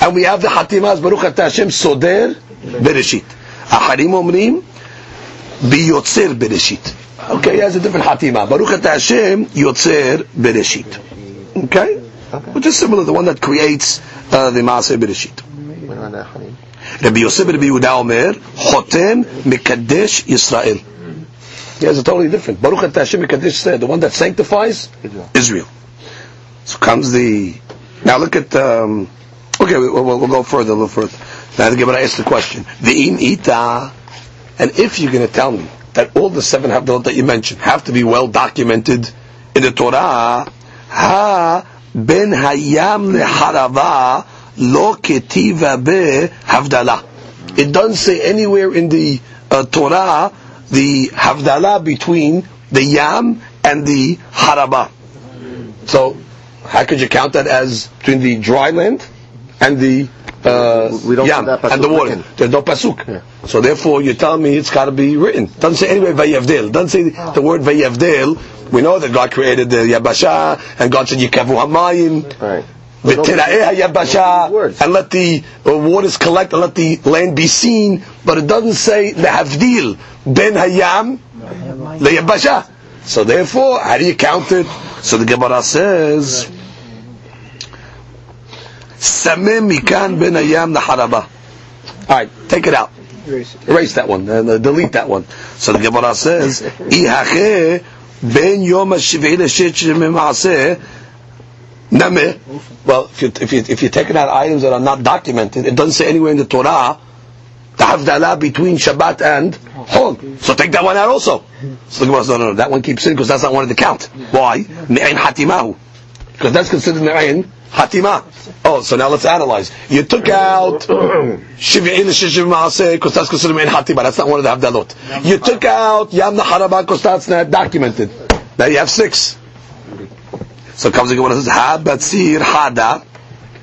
and we have the Hatimas, Baruch Hashem, Soder, Bereshit. Aharim Omrim, Biyotzer Bereshit. Okay, he has a different Hatima. Baruch Ata Hashem Yotzer Bereshit. Okay? Which is similar to the one that creates the Maaseh Bereshit. Rabbi Yosua bin Hananiah Omer, Chotem Mekadesh Yisrael. He has a totally different. Baruch Ata Hashem Mekadesh Yisrael. The one that sanctifies Israel. So comes the... Now look at... okay, we'll go further, a little further. Now the Gemara asks the question. Ve'im ita. And if you're going to tell me that all the 7 Havdalot that you mentioned have to be well documented in the Torah, ha ben hayam leharava lo ketiva be havdalah. It doesn't say anywhere in the Torah the havdalah between the yam and the harava. So how could you count that as between the dry land and the we don't yam that and the water again. There's no pasuk, yeah. So therefore you tell me it's got to be written. Doesn't say anywhere vayavdel. Doesn't say the word vayavdel. We know that God created the yabasha and God said yikavu hamayim, right. Yabasha, and let the waters collect and let the land be seen, but it doesn't say lehavdil ben hayam leyabasha. So therefore how do you count it? So the Gemara says Samem mikan ben ayam naharaba. Alright, take it out. Erase that one. Delete that one. So the Gemara says, Ihache ben yom ha-shiv'i le-shechet mim'aseh nameh. Well, if you're taking out items that are not documented, it doesn't say anywhere in the Torah the havdalah between Shabbat and Hol. So take that one out also. So the Gemara says, no, that one keeps in because that's not one of the count. Why? Me'ain hatimahu. Because that's considered me'ain hatima. Oh, so now let's analyze. You took out Shiv'in Shishim Ma'aseh because that's considered me'en hatima. That's not one of the Havdalot. You took out Yam Naharabah because that's not documented. Now you have 6. So comes again one and says, Ha Batsir Hada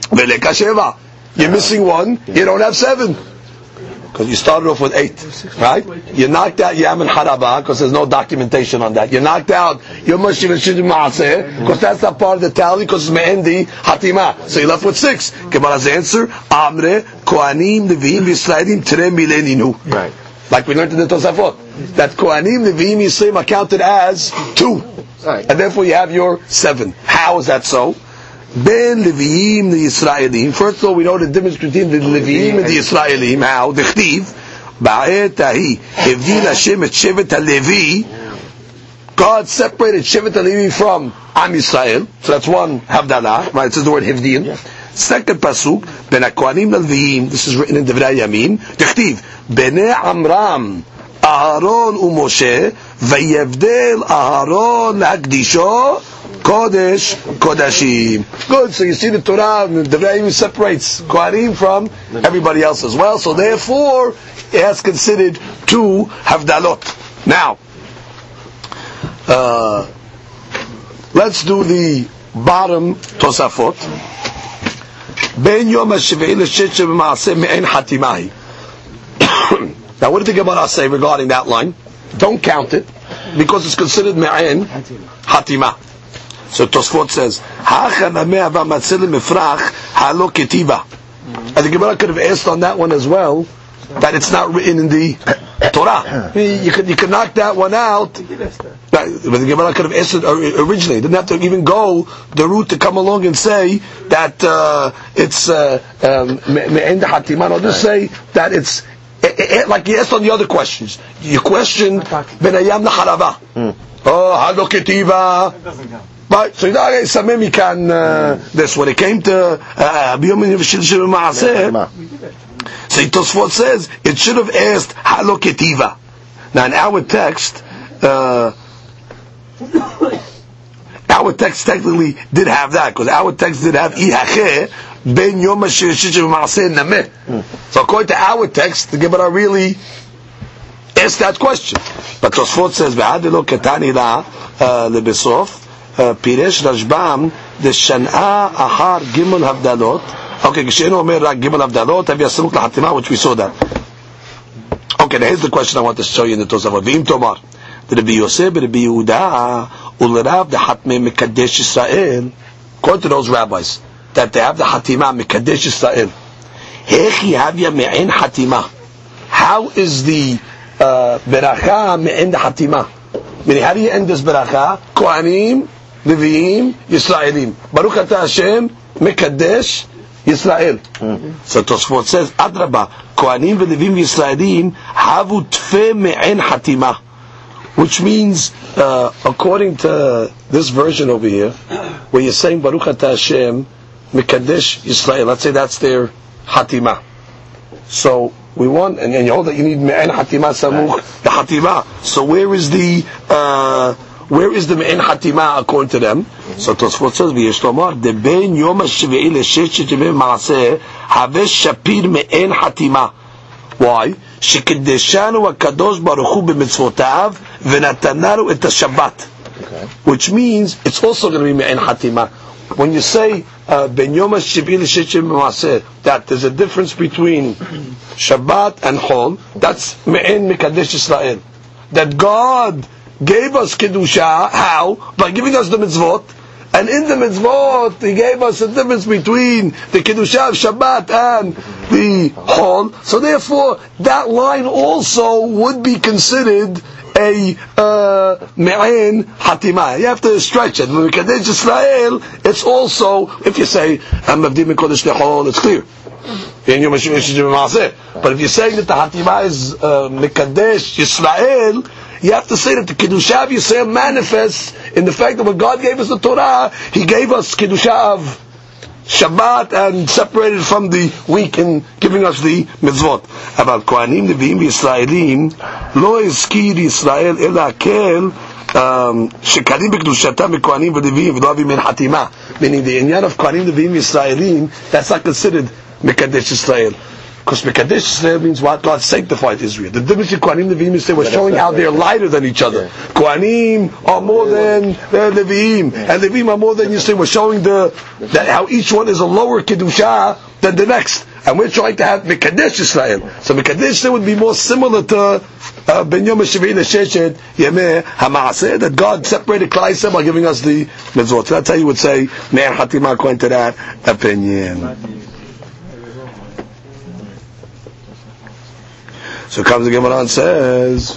Veleka Sheva. You're missing 1, you don't have 7. Because you started off with 8, right? You knocked out Yam and Harabah because there's no documentation on that. You knocked out Yom HaShiv'in Ma'aseh because that's not part of the tally because it's Me'endi Hatima. So you left with 6. Gemara's answer, Amre Kohanim Nevi'im Yisraelim Tere Mileninu. Right. Like we learned in the Tosafot, that Kohanim Nevi'im Yisraelim are counted as 2. Right. And therefore you have your 7. How is that so? Ben Leviim the Israelim. First of all, we know the difference between the Leviim and the Israelim. How? The Chtiv. Ba'etahi. Hevdil Hashem et Shevet HaLevi. God separated Shevet HaLevi from Am Yisrael. So that's one Havdalah. Right? It says the word Hevdil. Yeah. Second Pasuk. Ben HaKohanim Leviim. This is written in Devrei Yamim. The Chtiv. Bene Amram. Aharon u'Moshe. Vayevdel Aharon Hakdisho. Kodesh Kodashim. Good, so you see the Torah, the Devarim separates Kohanim from everybody else as well, so therefore it has considered two Havdalot. Now, let's do the bottom Tosafot. Ben Yom HaShevei L'Shetche B'Maaseh Me'en Hatimai. Now what did the Gemara say regarding that line? Don't count it, because it's considered Me'en Hatima. So Tosafot says, and the Gemara could have asked on that one as well, that it's not written in the Torah. You could knock that one out. But the Gemara could have asked it originally. It didn't have to even go the route to come along and say that it's me'en hatima. I'll just say that it's like you asked on the other questions. You questioned benayam lacharava. Oh, haloketiva. But so samemi can this when it came to Dafiyomi shel maaseh. So Tosafot says it should have asked haloketiva. Now in our text, our text technically did have that, because our text did have ihacheh ben yom shishim maaseh nameh. So according to our text, the Gemara really asked that question. But Tosafot says ve'adelo ketani la lebesof. Piresh Rashbam the Shana Ahar Gimel Havdalot. Okay, Gisheno Omer Rak Gimel Havdalot Havya Siruk LaHatimah, which we saw that. Okay, now here's the question I want to show you in the Tosafot. V'im Tomar the Rabbi Yosua bin Hananiah Ularav the Hatmeh Mekadesh Yisrael. According to those rabbis that they have the Hatimah Mekadesh Yisrael, Hechi Havya Me'en Hatimah. How is the Beracha Me'en the Hatimah? Meaning, how do you end this Beracha? Kohanim Leviim, Yisraelim. Baruch atah Hashem, Mekadesh, Yisrael. So Tosafot says, Adraba, Kohanim v'Leviim Yisraelim, havu tfeh me'en hatima. Which means, according to this version over here, where you're saying, Baruch atah Hashem, Mekadesh, Yisrael. Let's say that's their hatima. So, we want, and you hold that you need me'en hatima, samuch, the hatima. So where is the me'en hatima according to them? So Tosafot says, "V'yesh lomar debein yom hashivei leshesh shivei ma'aseh havesh shapir me'en hatima." Why? Shekideshanu hakadosh baruch hu b'mitzvotav v'natanaru et hashabbat. Which means it's also going to be me'en hatima. When you say ben yom hashivei leshesh shivei ma'aseh, that there's a difference between Shabbat and Chol. That's me'en mekadesh Yisrael. That God gave us Kedusha, how? By giving us the mitzvot, and in the mitzvot He gave us a difference between the Kedusha of Shabbat and the Chol, so therefore that line also would be considered a Me'en Hatima. You have to stretch it. When we Kadesh Israel, it's also, if you say I'm Mavdim Kodesh Lechol, it's clear. But if you're saying that the Hatima is Mekadesh Yisrael, you have to say that the Kedusha of Yisrael manifests in the fact that when God gave us the Torah, He gave us Kedusha of Shabbat and separated from the week in giving us the mitzvot. About Kohanim, Nevi'im, Yisraelim, lo izkir Yisrael ela kel shekadim b'kedushatam b'Kohanim v'Nevi'im v'lo avim min hatima. Meaning the inyan of Kohanim, Nevi'im, Yisraelim, that's not considered Mekadesh Yisrael. Because Mekadesh Israel means what? God sanctified Israel. The difference between Kohanim and Nevi'im is they were showing how they're lighter than each other. Kohanim are more than Nevi'im, and Nevi'im are more than Yisrael. We're showing that how each one is a lower Kedusha than the next. And we're trying to have Mekadesh Israel. So Mekadesh Israel would be more similar to Ben Yom HaShevei L'Sheshet Yemei HaMaaseh, that God separated Klai Yisrael by giving us the mitzvot. That's how you would say Me'en Hatima according to that opinion. So comes the Gemara and says,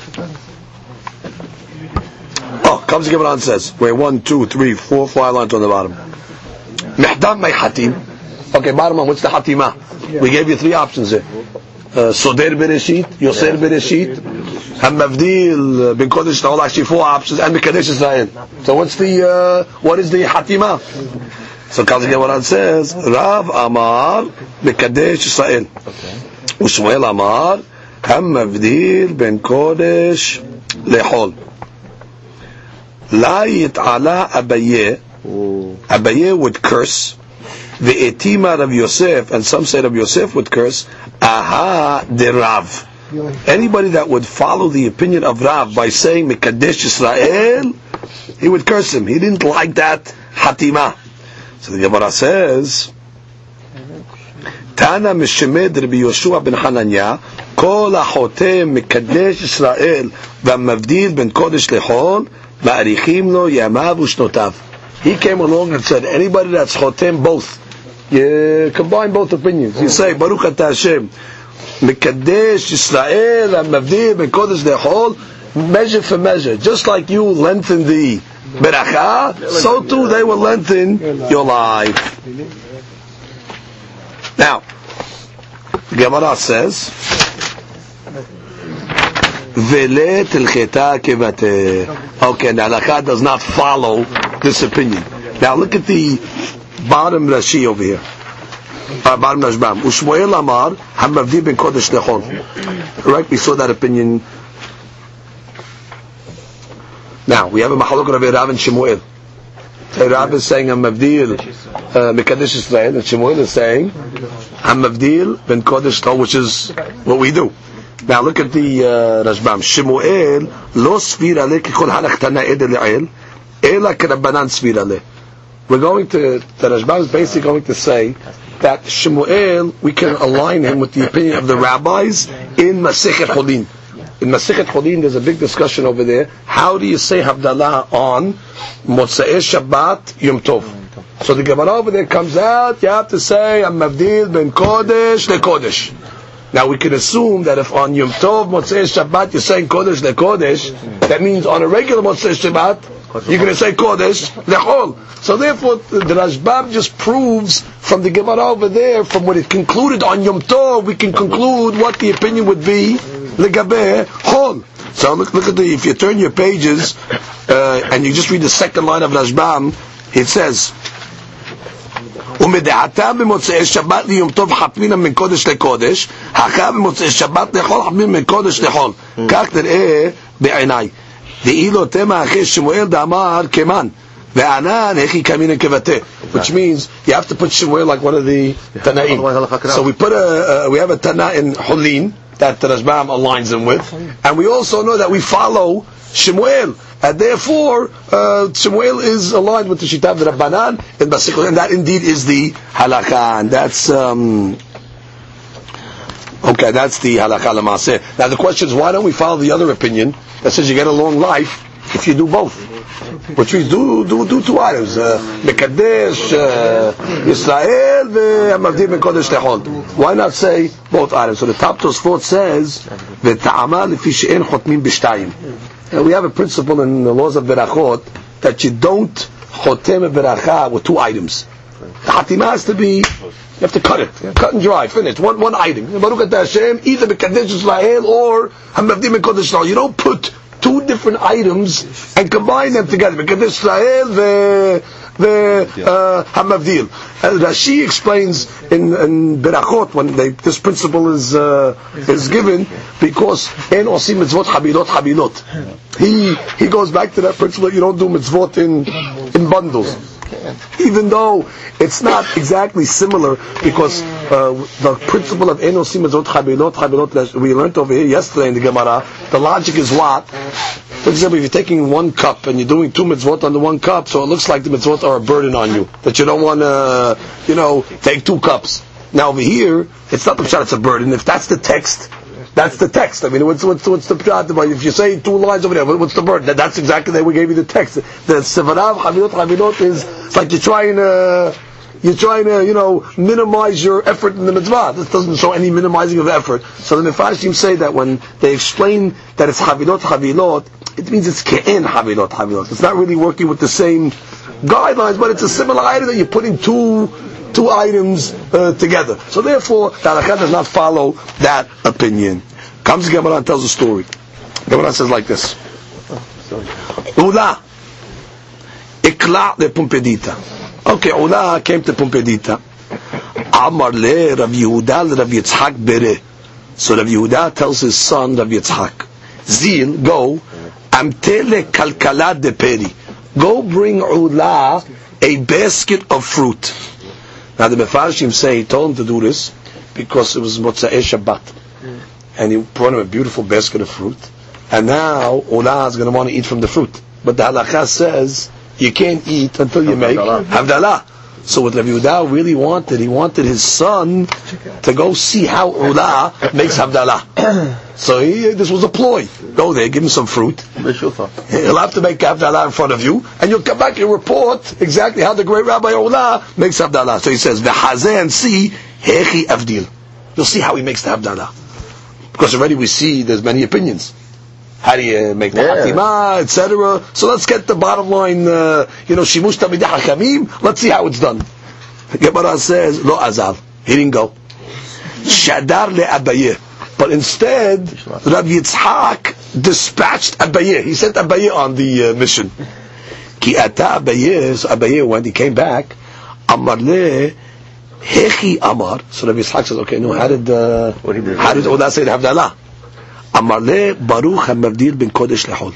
we're 1, 2, 3, 4, 5 lines on the bottom. Mehdam may hatim. Okay, bottom line, what's the hatima? We gave you 3 options there. Soder bereshit, Yoser bereshit, Hamavdil, bin Kodesh Ta'ol, actually 4 options, and Mekadesh Yisrael. So what is the hatima? So comes the Gemara and says, Rav Amar, Mekadesh Yisrael. Ushmael Amar, Ham mavdil ben kodesh lechol. La yit'ala Abaye Abaye would curse. The etima of Yosef, and some said of Yosef would curse. Aha de Rav. Anybody that would follow the opinion of Rav by saying Mekadesh Israel, he would curse him. He didn't like that hatima. So the Gemara says, Tana mishemed Rabbi Yosua bin Hananiah, Kol hachotem Mekadesh Israel, v'mavdil ben kodesh lechol, ma'arichim lo yamav ushnotav. He came along and said, anybody that's chotem both, you combine both opinions. You say, Baruch Ata Hashem, Mekadesh Yisrael, HaMavdir, Mekodesh Dechol, measure for measure. Just like you lengthen the Beracha, so too they will lengthen your life. Now, Gemara says, Vele Telcheta Kevate. Okay, now Halakha does not follow this opinion. Now look at the bottom Rashi over here. Bottom Rashbam. Ushmoel Amar Hamavdi ben Kodesh Lechol. Correct? We saw that opinion. Now we have a Mahalok Rav Rav and Shmuel. Rav is saying Hamavdi Mekadesh Israel, and Shmuel is saying Hamavdi ben Kodesh Lechol, which is what we do. Now look at the Rashbam. Shmuel lo svira le kikol halachtana edel le'el. We're going to, the Rashbam is basically going to say that Shmuel, we can align him with the opinion of the rabbis in Masechet Chodin. In Masechet Chodin, there's a big discussion over there. How do you say Havdalah on Motzei Shabbat Yom Tov? So the Gemara over there comes out, you have to say, I'm Mavdil ben Kodesh leKodesh. Now we can assume that if on Yom Tov, Motzei Shabbat, you're saying Kodesh leKodesh, that means on a regular Motzei Shabbat, you're going to say Kodesh Lechol. So therefore, the Rashbam just proves from the Gemara over there, from what it concluded on Yom Tov, we can conclude what the opinion would be Legabeh Chol. So look at the, if you turn your pages and you just read the second line of Rashbam, it says ומדעתם במוצאי שבת ליום טוב חתמינם מן קודש לקודש, אחר במוצאי שבת לכל חתמינם מן קודש לכל. כך תראה בעיניי. Which means you have to put Shemuel like one of the Tanaim. So we put we have a Tana in Hulin that the Rashbam aligns him with, and we also know that we follow Shemuel, and therefore Shemuel is aligned with the Shita of the Rabbanan and Basikul, and that indeed is the halakha. And that's okay. That's the halakha l'maseh. Now the question is, why don't we follow the other opinion that says you get a long life if you do both? Which means do two items. Mekadesh Yisrael ve'amavdim mekodesh lechol. Why not say both items? So the top Tosafot says ve'ta'ama lefi she'en chotmin b'shtayim. We have a principle in the laws of berachot that you don't chotem a beracha with two items. The hatima has to be, you have to cut it, cut and dry, finish, one item. Baruch Hashem, either Mekadesh Yisrael or HaMavdim Mekadesh Yisrael. You don't put two different items and combine them together. Mekadesh Yisrael the HaMavdil. Rashi explains in Berachot when this principle is given, because En Osi Mitzvot Chabilot. He goes back to that principle. You don't do Mitzvot in bundles. Even though it's not exactly similar, because the principle of Enosim Mitzvot Chabilot, we learned over here yesterday in the Gemara, the logic is what? For example, if you're taking one cup and you're doing two mitzvot on the one cup, so it looks like the mitzvot are a burden on you, that you don't want to, take two cups. Now over here, it's not the pshat, it's a burden. If that's the text, that's the text. I mean, what's the pshat? If you say two lines over there, what's the burden? That's exactly that we gave you the text. The sevarav chavilot is, it's like you're trying to minimize your effort in the mitzvah. This doesn't show any minimizing of effort. So the Mefarshim say that when they explain that it's chavilot, it means it's ke'en chavilot. It's not really working with the same guidelines, but it's a similar item that you're putting two items together. So therefore, the halakha does not follow that opinion. Comes the Gemara and tells a story. Gemara says like this: Ula, ikla de Pumbedita. Okay, Ula came to Pumbedita. Amar le Rabbi Yehuda le Rabbi Yitzhak bere. So Rabbi Yehuda tells his son Rabbi Yitzhak, Zil, go, amtele kalkala de peri. go bring Ula a basket of fruit. Now the Mefarshim say he told him to do this because it was Motzei Shabbat. And he brought him a beautiful basket of fruit. And now Ula is going to want to eat from the fruit. But the halakha says you can't eat until you make Havdalah. So what Rabbi Yehuda really wanted, he wanted his son to go see how Ula makes Havdalah. So this was a ploy. Go there, give him some fruit. He'll have to make Havdalah in front of you, and you'll come back and report exactly how the great Rabbi Ula makes Havdalah. So he says, "V'chazeh and see hechi avdil." You'll see how he makes the Havdalah, because already we see there's many opinions. How do you make the hatimah, etc.? So let's get the bottom line, shimush tamidah hakamim, let's see how it's done. Gemara says, lo azal, he didn't go. Shadar le Abaye. But instead, Rabbi Yitzhak dispatched Abaye. He sent Abaye on the mission. Ki ata Abaye, so Abaye went, he came back. Amar le, hechi amar. So Rabbi Yitzhak says, okay, no, how did Oda say the Havdalah? Amarle Baruch HaMavdil bin Kodesh Lechol.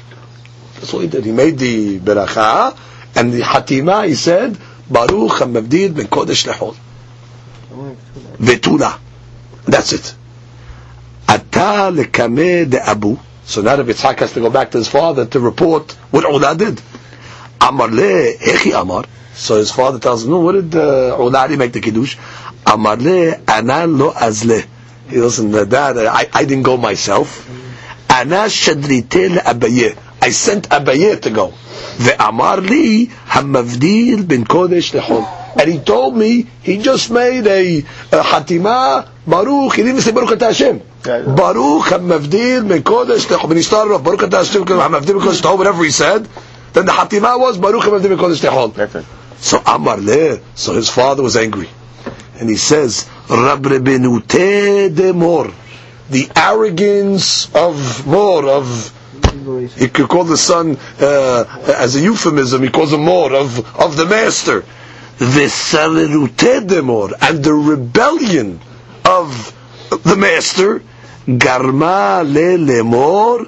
That's what he did. He made the beracha and the hatima. He said Baruch HaMavdil bin Kodesh Lechol. Vetula. That's it. Ata lekameh de Abu. So now Rabbi Yitzhak has to go back to his father to report what Ula did. Amarle Echi Amar. So his father tells him, no, what did Ula make the kiddush? Amarle Anan lo azle. He doesn't know that. I didn't go myself. Ana shadrite leAbaye. I sent Abaye to go. Ve'amar li hamavdil bin kodesh lechol. And he told me he just made a hatima Baruch. He didn't say Baruch Ata Hashem. Baruch hamavdil bin kodesh lechol. When he started off Baruch Ata Hashem hamavdil bin kodesh lechol, whatever he said, then the hatima was Baruch hamavdil bin kodesh lechol. So Amar le. So his father was angry, and he says, Rabenu Tam, the arrogance of Mor, of, he could call the son, as a euphemism, he calls him Mor, of the master. And the rebellion of the master, Garma Lele Mor,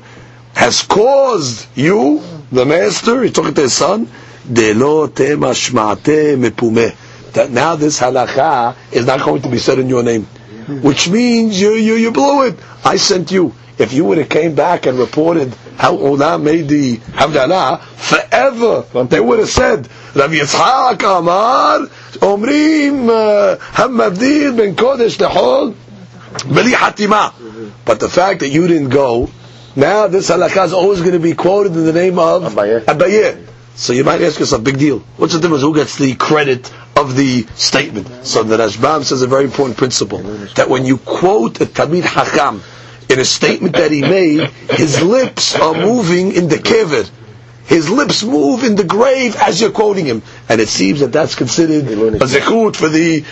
has caused you, the master, he took it to his son, Delo Tema Shmate Mepume. That now this halakha is not going to be said in your name, which means you blew it. I sent you. If you would have came back and reported how Ola made the Havdalah, forever they would have said Rabbi Yitzchak Amar Omrim Hamavdil ben Kodesh Lechol Beli Hatima. But the fact that you didn't go, now this halakha is always going to be quoted in the name of Abaye. So you might ask us a big deal. What's the difference? Who gets the credit of the statement? So the Rashbam says a very important principle, that when you quote a Tamid Hakam in a statement that he made, his lips are moving in the kever. His lips move in the grave as you're quoting him. And it seems that that's considered a zikhut for the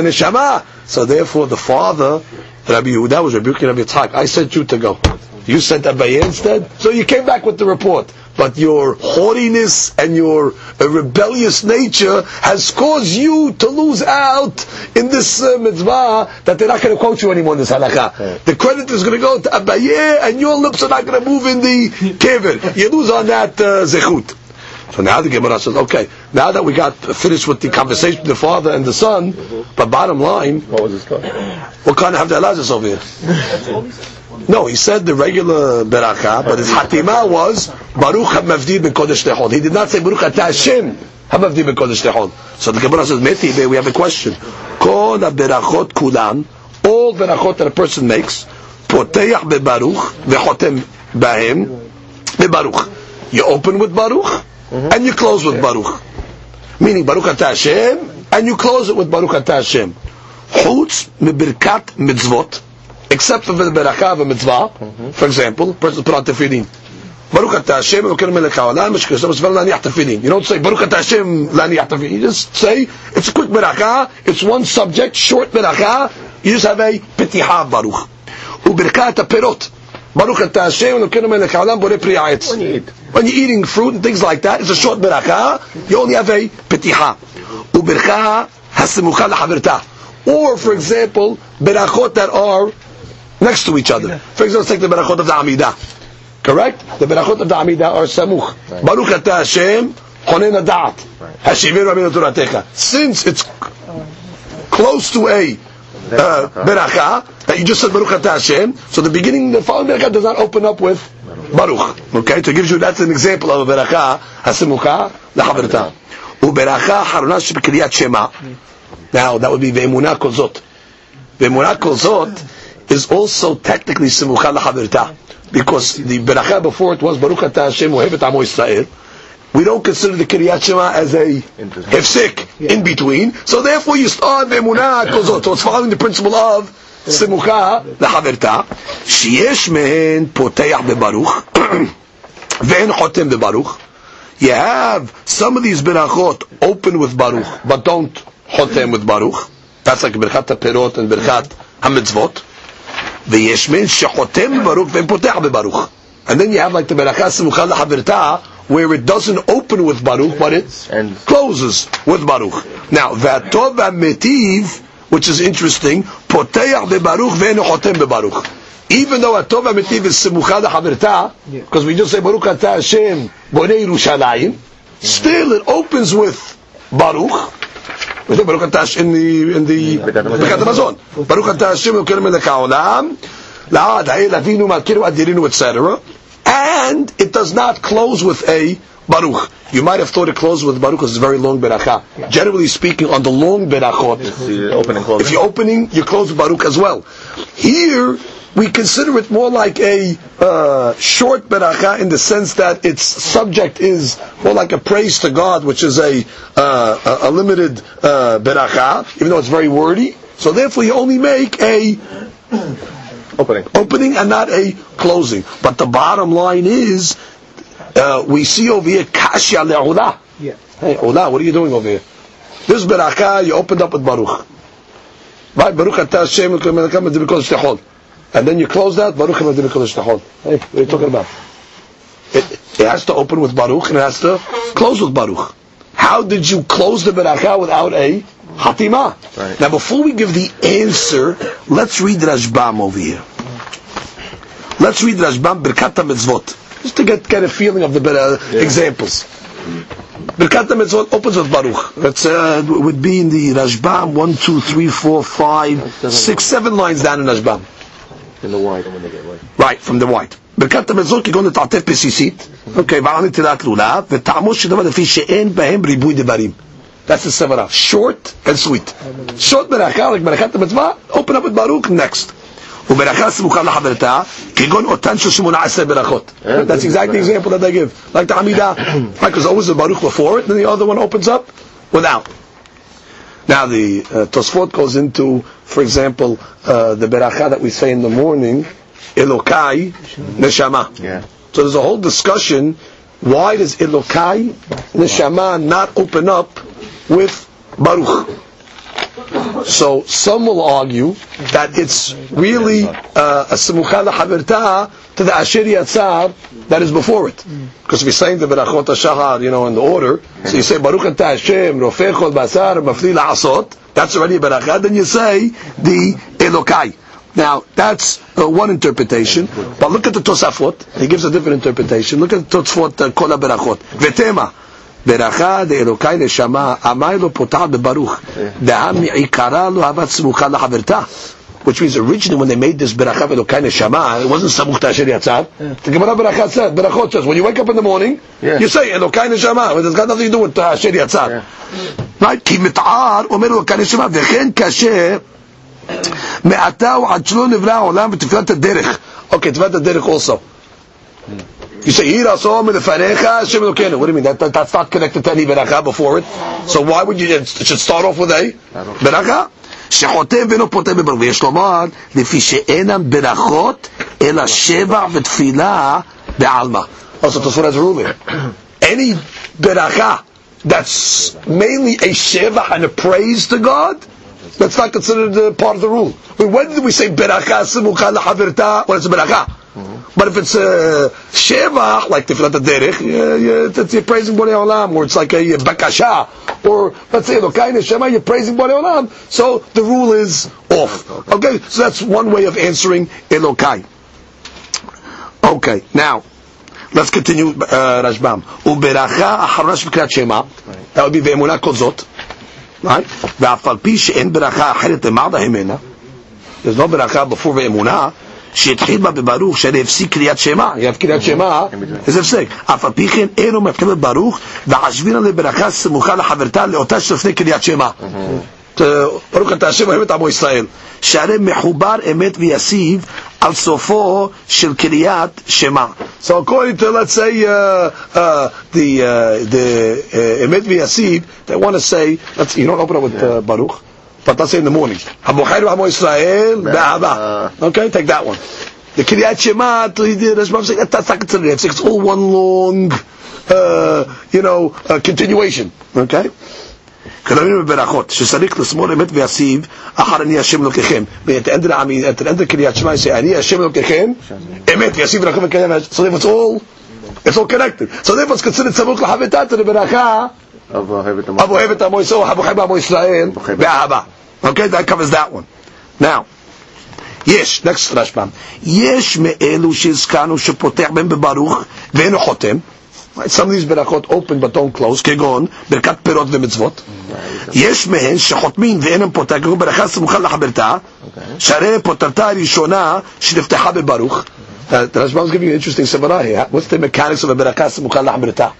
neshama. So therefore the father, Rabbi Yehuda, was rebuking Rabbi Yitzhak. I sent you to go. You sent Abaye instead. So you came back with the report. But your haughtiness and your rebellious nature has caused you to lose out in this mitzvah, that they're not going to quote you anymore in this halakha. The credit is going to go to Abaye, and your lips are not going to move in the kever. You lose on that zechut. So now the Gemara says, okay, now that we got finished with the conversation with the father and the son, but bottom line, what was this called? What kind of Havdalah is over here? No, he said the regular beracha, but his hatima was Baruch HaMavdil bin Kodesh Lechol. He did not say Baruch Ata Hashem HaMavdil bin Kodesh Lechol. So the Gemara says, Meti, we have a question. All berachot that a person makes, Poteyach beBaruch veChotem b'hem beBaruch. You open with Baruch and you close with Baruch, meaning Baruch Ata Hashem, and you close it with Baruch Ata Hashem. Chutz mebirkat mitzvot. Except for the beracha of a mitzvah, for example, person put on tefillin. Baruch Ata Hashem, Elokeinu melech haolam, laniyach tefillin. You don't say Baruch Ata Hashem, laniyach tefillin. You just say it's a quick beracha. It's one subject, short beracha. You just have a petiha Baruch. Uberkat haperot, Baruch Ata Hashem, Elokeinu melech haolam, borei pri ha'etz. When you're eating fruit and things like that, it's a short beracha. You only have a petiha. Ubercha hasimucha lachaverta. Or, for example, berachot that are next to each other. For example, let's take the berachot of the Amidah. Correct? The berachot of the Amidah are samuch. Right. Baruch atah Hashem, honena da'at. Hashivir aminu toratecha. Since it's close to a beracha, that you just said Baruch atah Hashem, so the beginning, the following beracha does not open up with Baruch. Okay, so it gives you, that's an example of a beracha, hasemucha, lachaberta. Uberacha haruna sheb'kriyat shema. Now, that would be ve'emunah kol zot. Ve'emunah kol zot is also technically simucha lachaberta. Because the beracha before it was Baruch atah Hashem u'hevet amo Yisrael. We don't consider the Kiryat Shema as a hefsek, in between. So therefore you start ve'emunah kol zot. So it's following the principle of simucha lachaberta. Sheyesh mehen poteach bebaruch. Ve'en chotem bebaruch. You have some of these berachot open with baruch, but don't chotem with baruch. That's like Birkat HaPerot and Birkat HaMitzvot. And then you have like the Berachah Simucha L'Chaverta, where it doesn't open with Baruch, but it closes with Baruch. Now, V'atov HaMetiv, which is interesting, Poteach Bebaruch V'enu Chotem Bebaruch. Even though Atov HaMetiv is Simucha L'Chaverta, because we just say Baruch Atah Hashem Borei Yerushalayim, still it opens with Baruch. We say Baruch Atah Hashem in the Birkat HaMazon. Baruch Atah Hashem Elokeinu melech haolam, la'ad ha'el avinu malkeinu adirinu, etc. And it does not close with a Baruch. You might have thought it closed with Baruch because it's a very long beracha. Yeah. Generally speaking, on the long berachot, if you're opening, you close with Baruch as well. Here, we consider it more like a short beracha in the sense that its subject is more like a praise to God, which is a limited beracha, even though it's very wordy. So therefore you only make a opening and not a closing. But the bottom line is, we see over here, kashya le'ula. Hey, Ula, what are you doing over here? This beracha, you opened up with Baruch. Right? Baruch atah Hashem, because it's techol. And then you close that, Baruch HaMadim HaKadosh Tahol. Hey, what are you talking about? It has to open with Baruch, and it has to close with Baruch. How did you close the Berachah without a Hatimah? Right. Now before we give the answer, let's read Rashbam over here. Let's read Rashbam, Birkat HaMitzvot. Just to get kind of feeling of the examples. Birkat HaMitzvot opens with Baruch. That's would be in the Rashbam, 1, 2, 3, 4, 5, 6, 7 lines down in Rashbam. In the white, when they get wet. Right, from the white. Birkat HaMazon, you're going to ta'atef pesisit. Okay, va'ani tilat lulav, v'ta'amosh shedava lefi she'en b'hem ribui devarim. That's the sevara. Short and sweet. Short beracha, like berakat HaMitzvah, open up with Baruch, next. U'beracha simucha l'chaverta, kegon otan shoshimona aseh berachot. That's exactly the example that I give. Like the Amidah, like there's always a Baruch before it, then the other one opens up without. Now the Tosafot goes into, for example, the beracha that we say in the morning, Elokai Neshama. Yeah. So there's a whole discussion, why does Elokai Neshama not open up with Baruch? So some will argue that it's really a simucha l'chaverta to the asher yatzar that is before it, because if you're saying the berachot hashachar, in the order, so you say Baruch atah Hashem rofeh kol basar mafli la'asot. That's already a berachah. Then you say the Elokai. Now that's one interpretation, but look at the Tosafot. He gives a different interpretation. Look at the Tosafot kol berachot v'tema. Beracha de Elokai neshama amai lo potah bebaruch deham mi'ikara lo havat simucha l'chaverta, which means originally when they made this beracha Elokai neshama, it wasn't samuch tasher yatzar. The Gemara beracha said, berachot says, when you wake up in the morning, you say Elokai neshama, but it's got nothing to do with tasher yatzar, right? Ki mitar omer Elokai neshama v'chen kasher me'atav ad shelo nivra olam v'tefillat haderech. Okay, tefillat haderech also. You say, what do you mean? That's not connected to any beracha before it. So why would you? It should start off with a beracha. Also, Tosafot has a rule here. Any beracha that's mainly a sheva and a praise to God, that's not considered part of the rule. When did we say beracha simucha l'chaverta? When it's a beracha. But if it's a shevach, like Tiflat Derech, you're praising Borei Olam, or it's like a bakasha, or let's say Elokai Neshama, you're praising Borei Olam. So the rule is off. Okay, so that's one way of answering Elokai. Okay, now Let's continue Rashbam. Uberacha acharonash b'kirat shema. That would be ve'emunah kozot. Right? Ve'afalpi she'en beracha acheret emada himena. There's no beracha before ve'emunah. She'etchid ba bebaruch she'nefsik kriyat shema. You have kriyat shema. It's hefsik. Afalpi chen eno mefkeh bebaruch ve'ashvina leberacha semucha lechaverta leotash lefnei kriyat shema. ברוך אתה השם אוהב את עמו ישראל שהרי מחובר אמת ויסיב על סופו של קריאת שמה. So according to, let's say the אמת ויסיב, they want to say, let's, you don't open up with ברוך, but let's say in the morning הבוחר בעמו ישראל באהבה. Okay, take that one. The קריאת שמה, it's all one long continuation. Okay, כדאמים בברכות שצריך לשמור אמת ויסיב אחר אני השם אלוקיכם. At the end of קריאת שמע say אני השם אלוקיכם אמת ויסיב ברכה וקיים. So it's all connected. So therefore it's considered סמוך לחבטה ברכה אוהבת עמו ישראל אוהבת עמו ישראל באהבה. Okay, that covers that one. Now יש next רשב"ם, יש מאלו שהזכרנו שפותח בהם בברוך ואינו חותם. Right, some of these berakot open but don't close. Kegon berkat perot ve'mitzvot. Yesh mehen shechotmin ve'enem potar. Kegon berachah semucha lachaberta. Sharei potarta rishona sheniftecha bebaruch. The Rashbam is giving you an interesting seminar here. What's the mechanics of a berachah semucha lachaberta?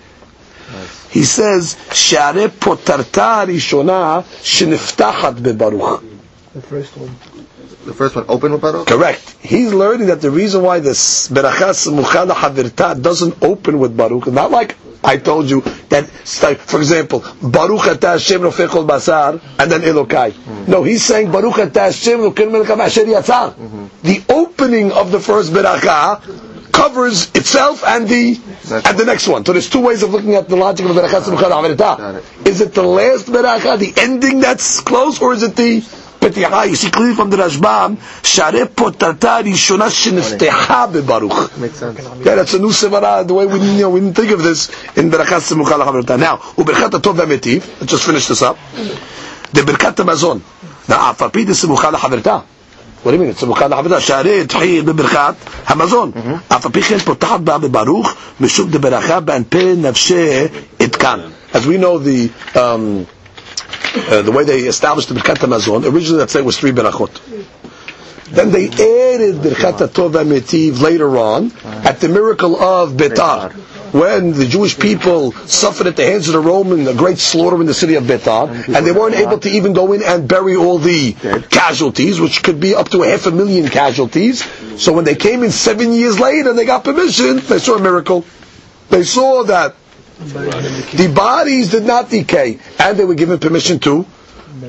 He says sharei potarta rishona sheniftecha bebaruch. The first one open with baruch? Correct. He's learning that the reason why this berachah semucha lachaverta doesn't open with baruch, not like I told you that, for example, baruch atah Hashem rofeh kol basar, and then Elokai. No, he's saying baruch atah Hashem rofeh melech asher yatzar. The opening of the first berachah covers itself and the next one. So there's two ways of looking at the logic of the berachah semucha lachaverta. Is it the last berachah, the ending that's close, or is it the... You see clearly from the Rashbam, Shareh Potata Rishona Sheniftecha Bebaruch. Makes sense. Yeah, that's a new Sevarah, the way we didn't think of this in Berachat Semucha Lachaverta. Now, Uberchat HaTov V'Ametiv, let's just finish this up. The Birkat HaMazon, now, Afapid is Semucha Lachaverta. What do you mean? It's Semucha Lachaverta. Shareh Tchid Berachat HaMazon. Afapichet Potachat Ba Bebaruch, Meshub De Berachat Ba'anpe Nafsheh Etkan. As we know, the way they established the Birkat HaMazon, originally let's say it was 3 berachot. Then they added Birkat HaTov V'Ametiv later on at the miracle of Betar, when the Jewish people suffered at the hands of the Roman a great slaughter in the city of Betar, and they weren't able to even go in and bury all the casualties, which could be up to 500,000 casualties. So when they came in 7 years later and they got permission, they saw a miracle. They saw that the bodies did not decay, and they were given permission to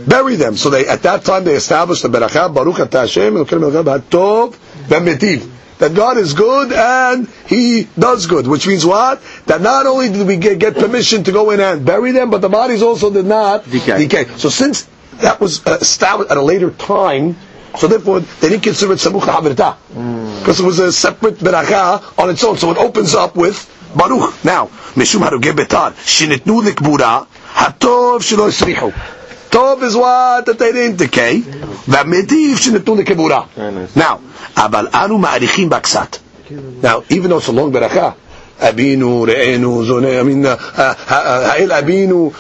bury them. So they, at that time, they established the berachah Baruch Atah Hashem Tov V'Ametiv, that God is good and He does good. Which means what? That not only did we get permission to go in and bury them, but the bodies also did not decay. So since that was established at a later time, so therefore they didn't consider it Semucha Haberta, because it was a separate berachah on its own. So it opens up with Baruch. Now, Meshum Haruge Betar, Shinitnu Likbura, HaTov Shelo Yisrihu. Tov is what? That they didn't decay. V'Ametiv Shinitnu Likbura. Now, Abal Anu Ma'arichim Baksat. Now, even though it's a long barakah, Abinu, Re'enu, Zoneh, Ha'il Abinu,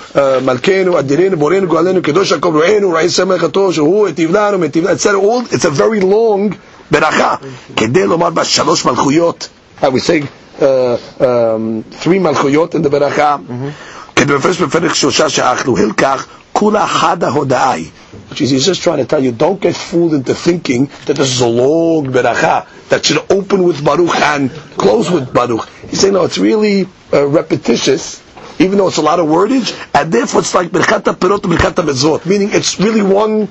Malkenu, Adirenu, Borenu, Goalenu, Kedosh HaKom, Re'enu, Ra'is Samech HaTov, Shehu, Etivlanu, Metivlanu, etc. It's a very long barakah. Kedel Omar Bas Shalosh Malchuyot. We say 3 malchuyot in the beracha. Which is, he's just trying to tell you, don't get fooled into thinking that this is a long beracha that should open with baruch and close with baruch. He's saying, no, it's really repetitious, even though it's a lot of wordage, and therefore it's like berachata perot berachata mitzvot, meaning it's really one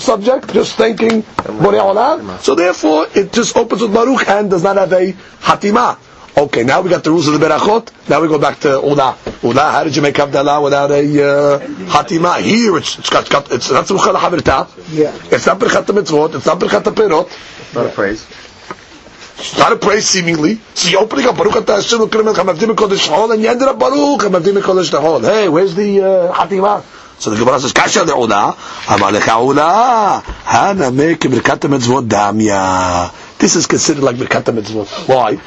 subject, just thinking borei olam. So therefore, it just opens with baruch and does not have a hatima. Okay, now we got the rules of the berachot. Now we go back to Ula. Ula, how did you make Abdallah without a hatima? Here it's not semucha lachaverta. It's not berchat mitzvot. It's not berchat perot. It's not a praise. It's not a praise, seemingly. So you're opening up Baruch Atah Hashem Elokeinu Melech HaMavdim Kodesh Hol, and you ended up Baruch HaMavdim Kodesh Hol. Hey, where's the hatima? So the Gemara says, "Kasha le'Ula, amalecha Ula, hana mek berchat mitzvot damya." This is considered like berchat mitzvot. Why?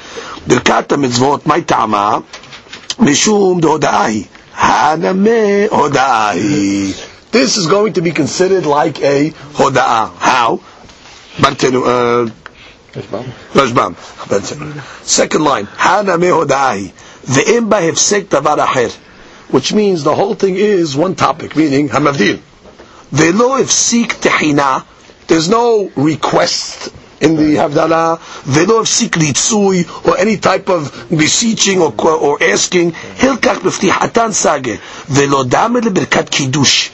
ברכת המצוות, מהי טעמה? משום דהודאה היא. הנמה הודאה היא. This is going to be considered like a hoda'ah. How? Rashbam. Second line. Haname hoda'ahi. Ve'im ba hefsek davar acher. Which means the whole thing is one topic. Meaning, hamavdil. Ve'lo hefsek tehina. There's no request in the havdalah. Ve'lo hefsek litzui. Or any type of beseeching or asking. Hilkach beftihatan sage. Ve'lo damed leberkat kiddush.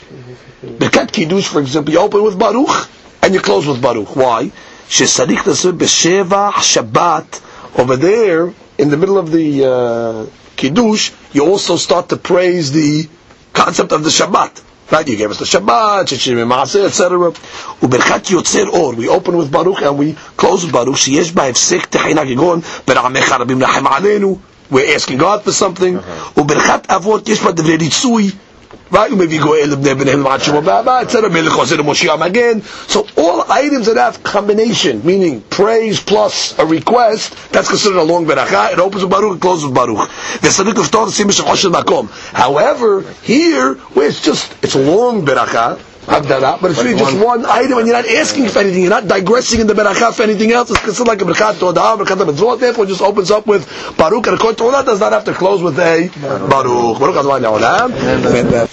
Birkat Kiddush, for example, you open with Baruch and you close with Baruch. Why? Shabbat. Over there, in the middle of the Kiddush, you also start to praise the concept of the Shabbat. Right? You gave us the Shabbat, Shechim Ma'aseh, etc. Uberkat Yotzer Or. We open with Baruch and we close with Baruch. Sheyesh ba'hefsek techina gigon ber'amecha rabim rachem aleinu. We're asking God for something. Uberkat Avot yesh ba'devrei ritzui. Right, you may be going again. So all items that have combination, meaning praise plus a request, that's considered a long beracha. It opens with Baruch, it closes with Baruch. However, here where it's a long beracha, but it's really just one item, and you're not asking for anything, you're not digressing in the beracha for anything else. It's considered like a beracha todah, beracha mitzvot. Therefore, it just opens up with Baruch, and according to Ula, does not have to close with a Baruch. Baruch Adonai Leolam.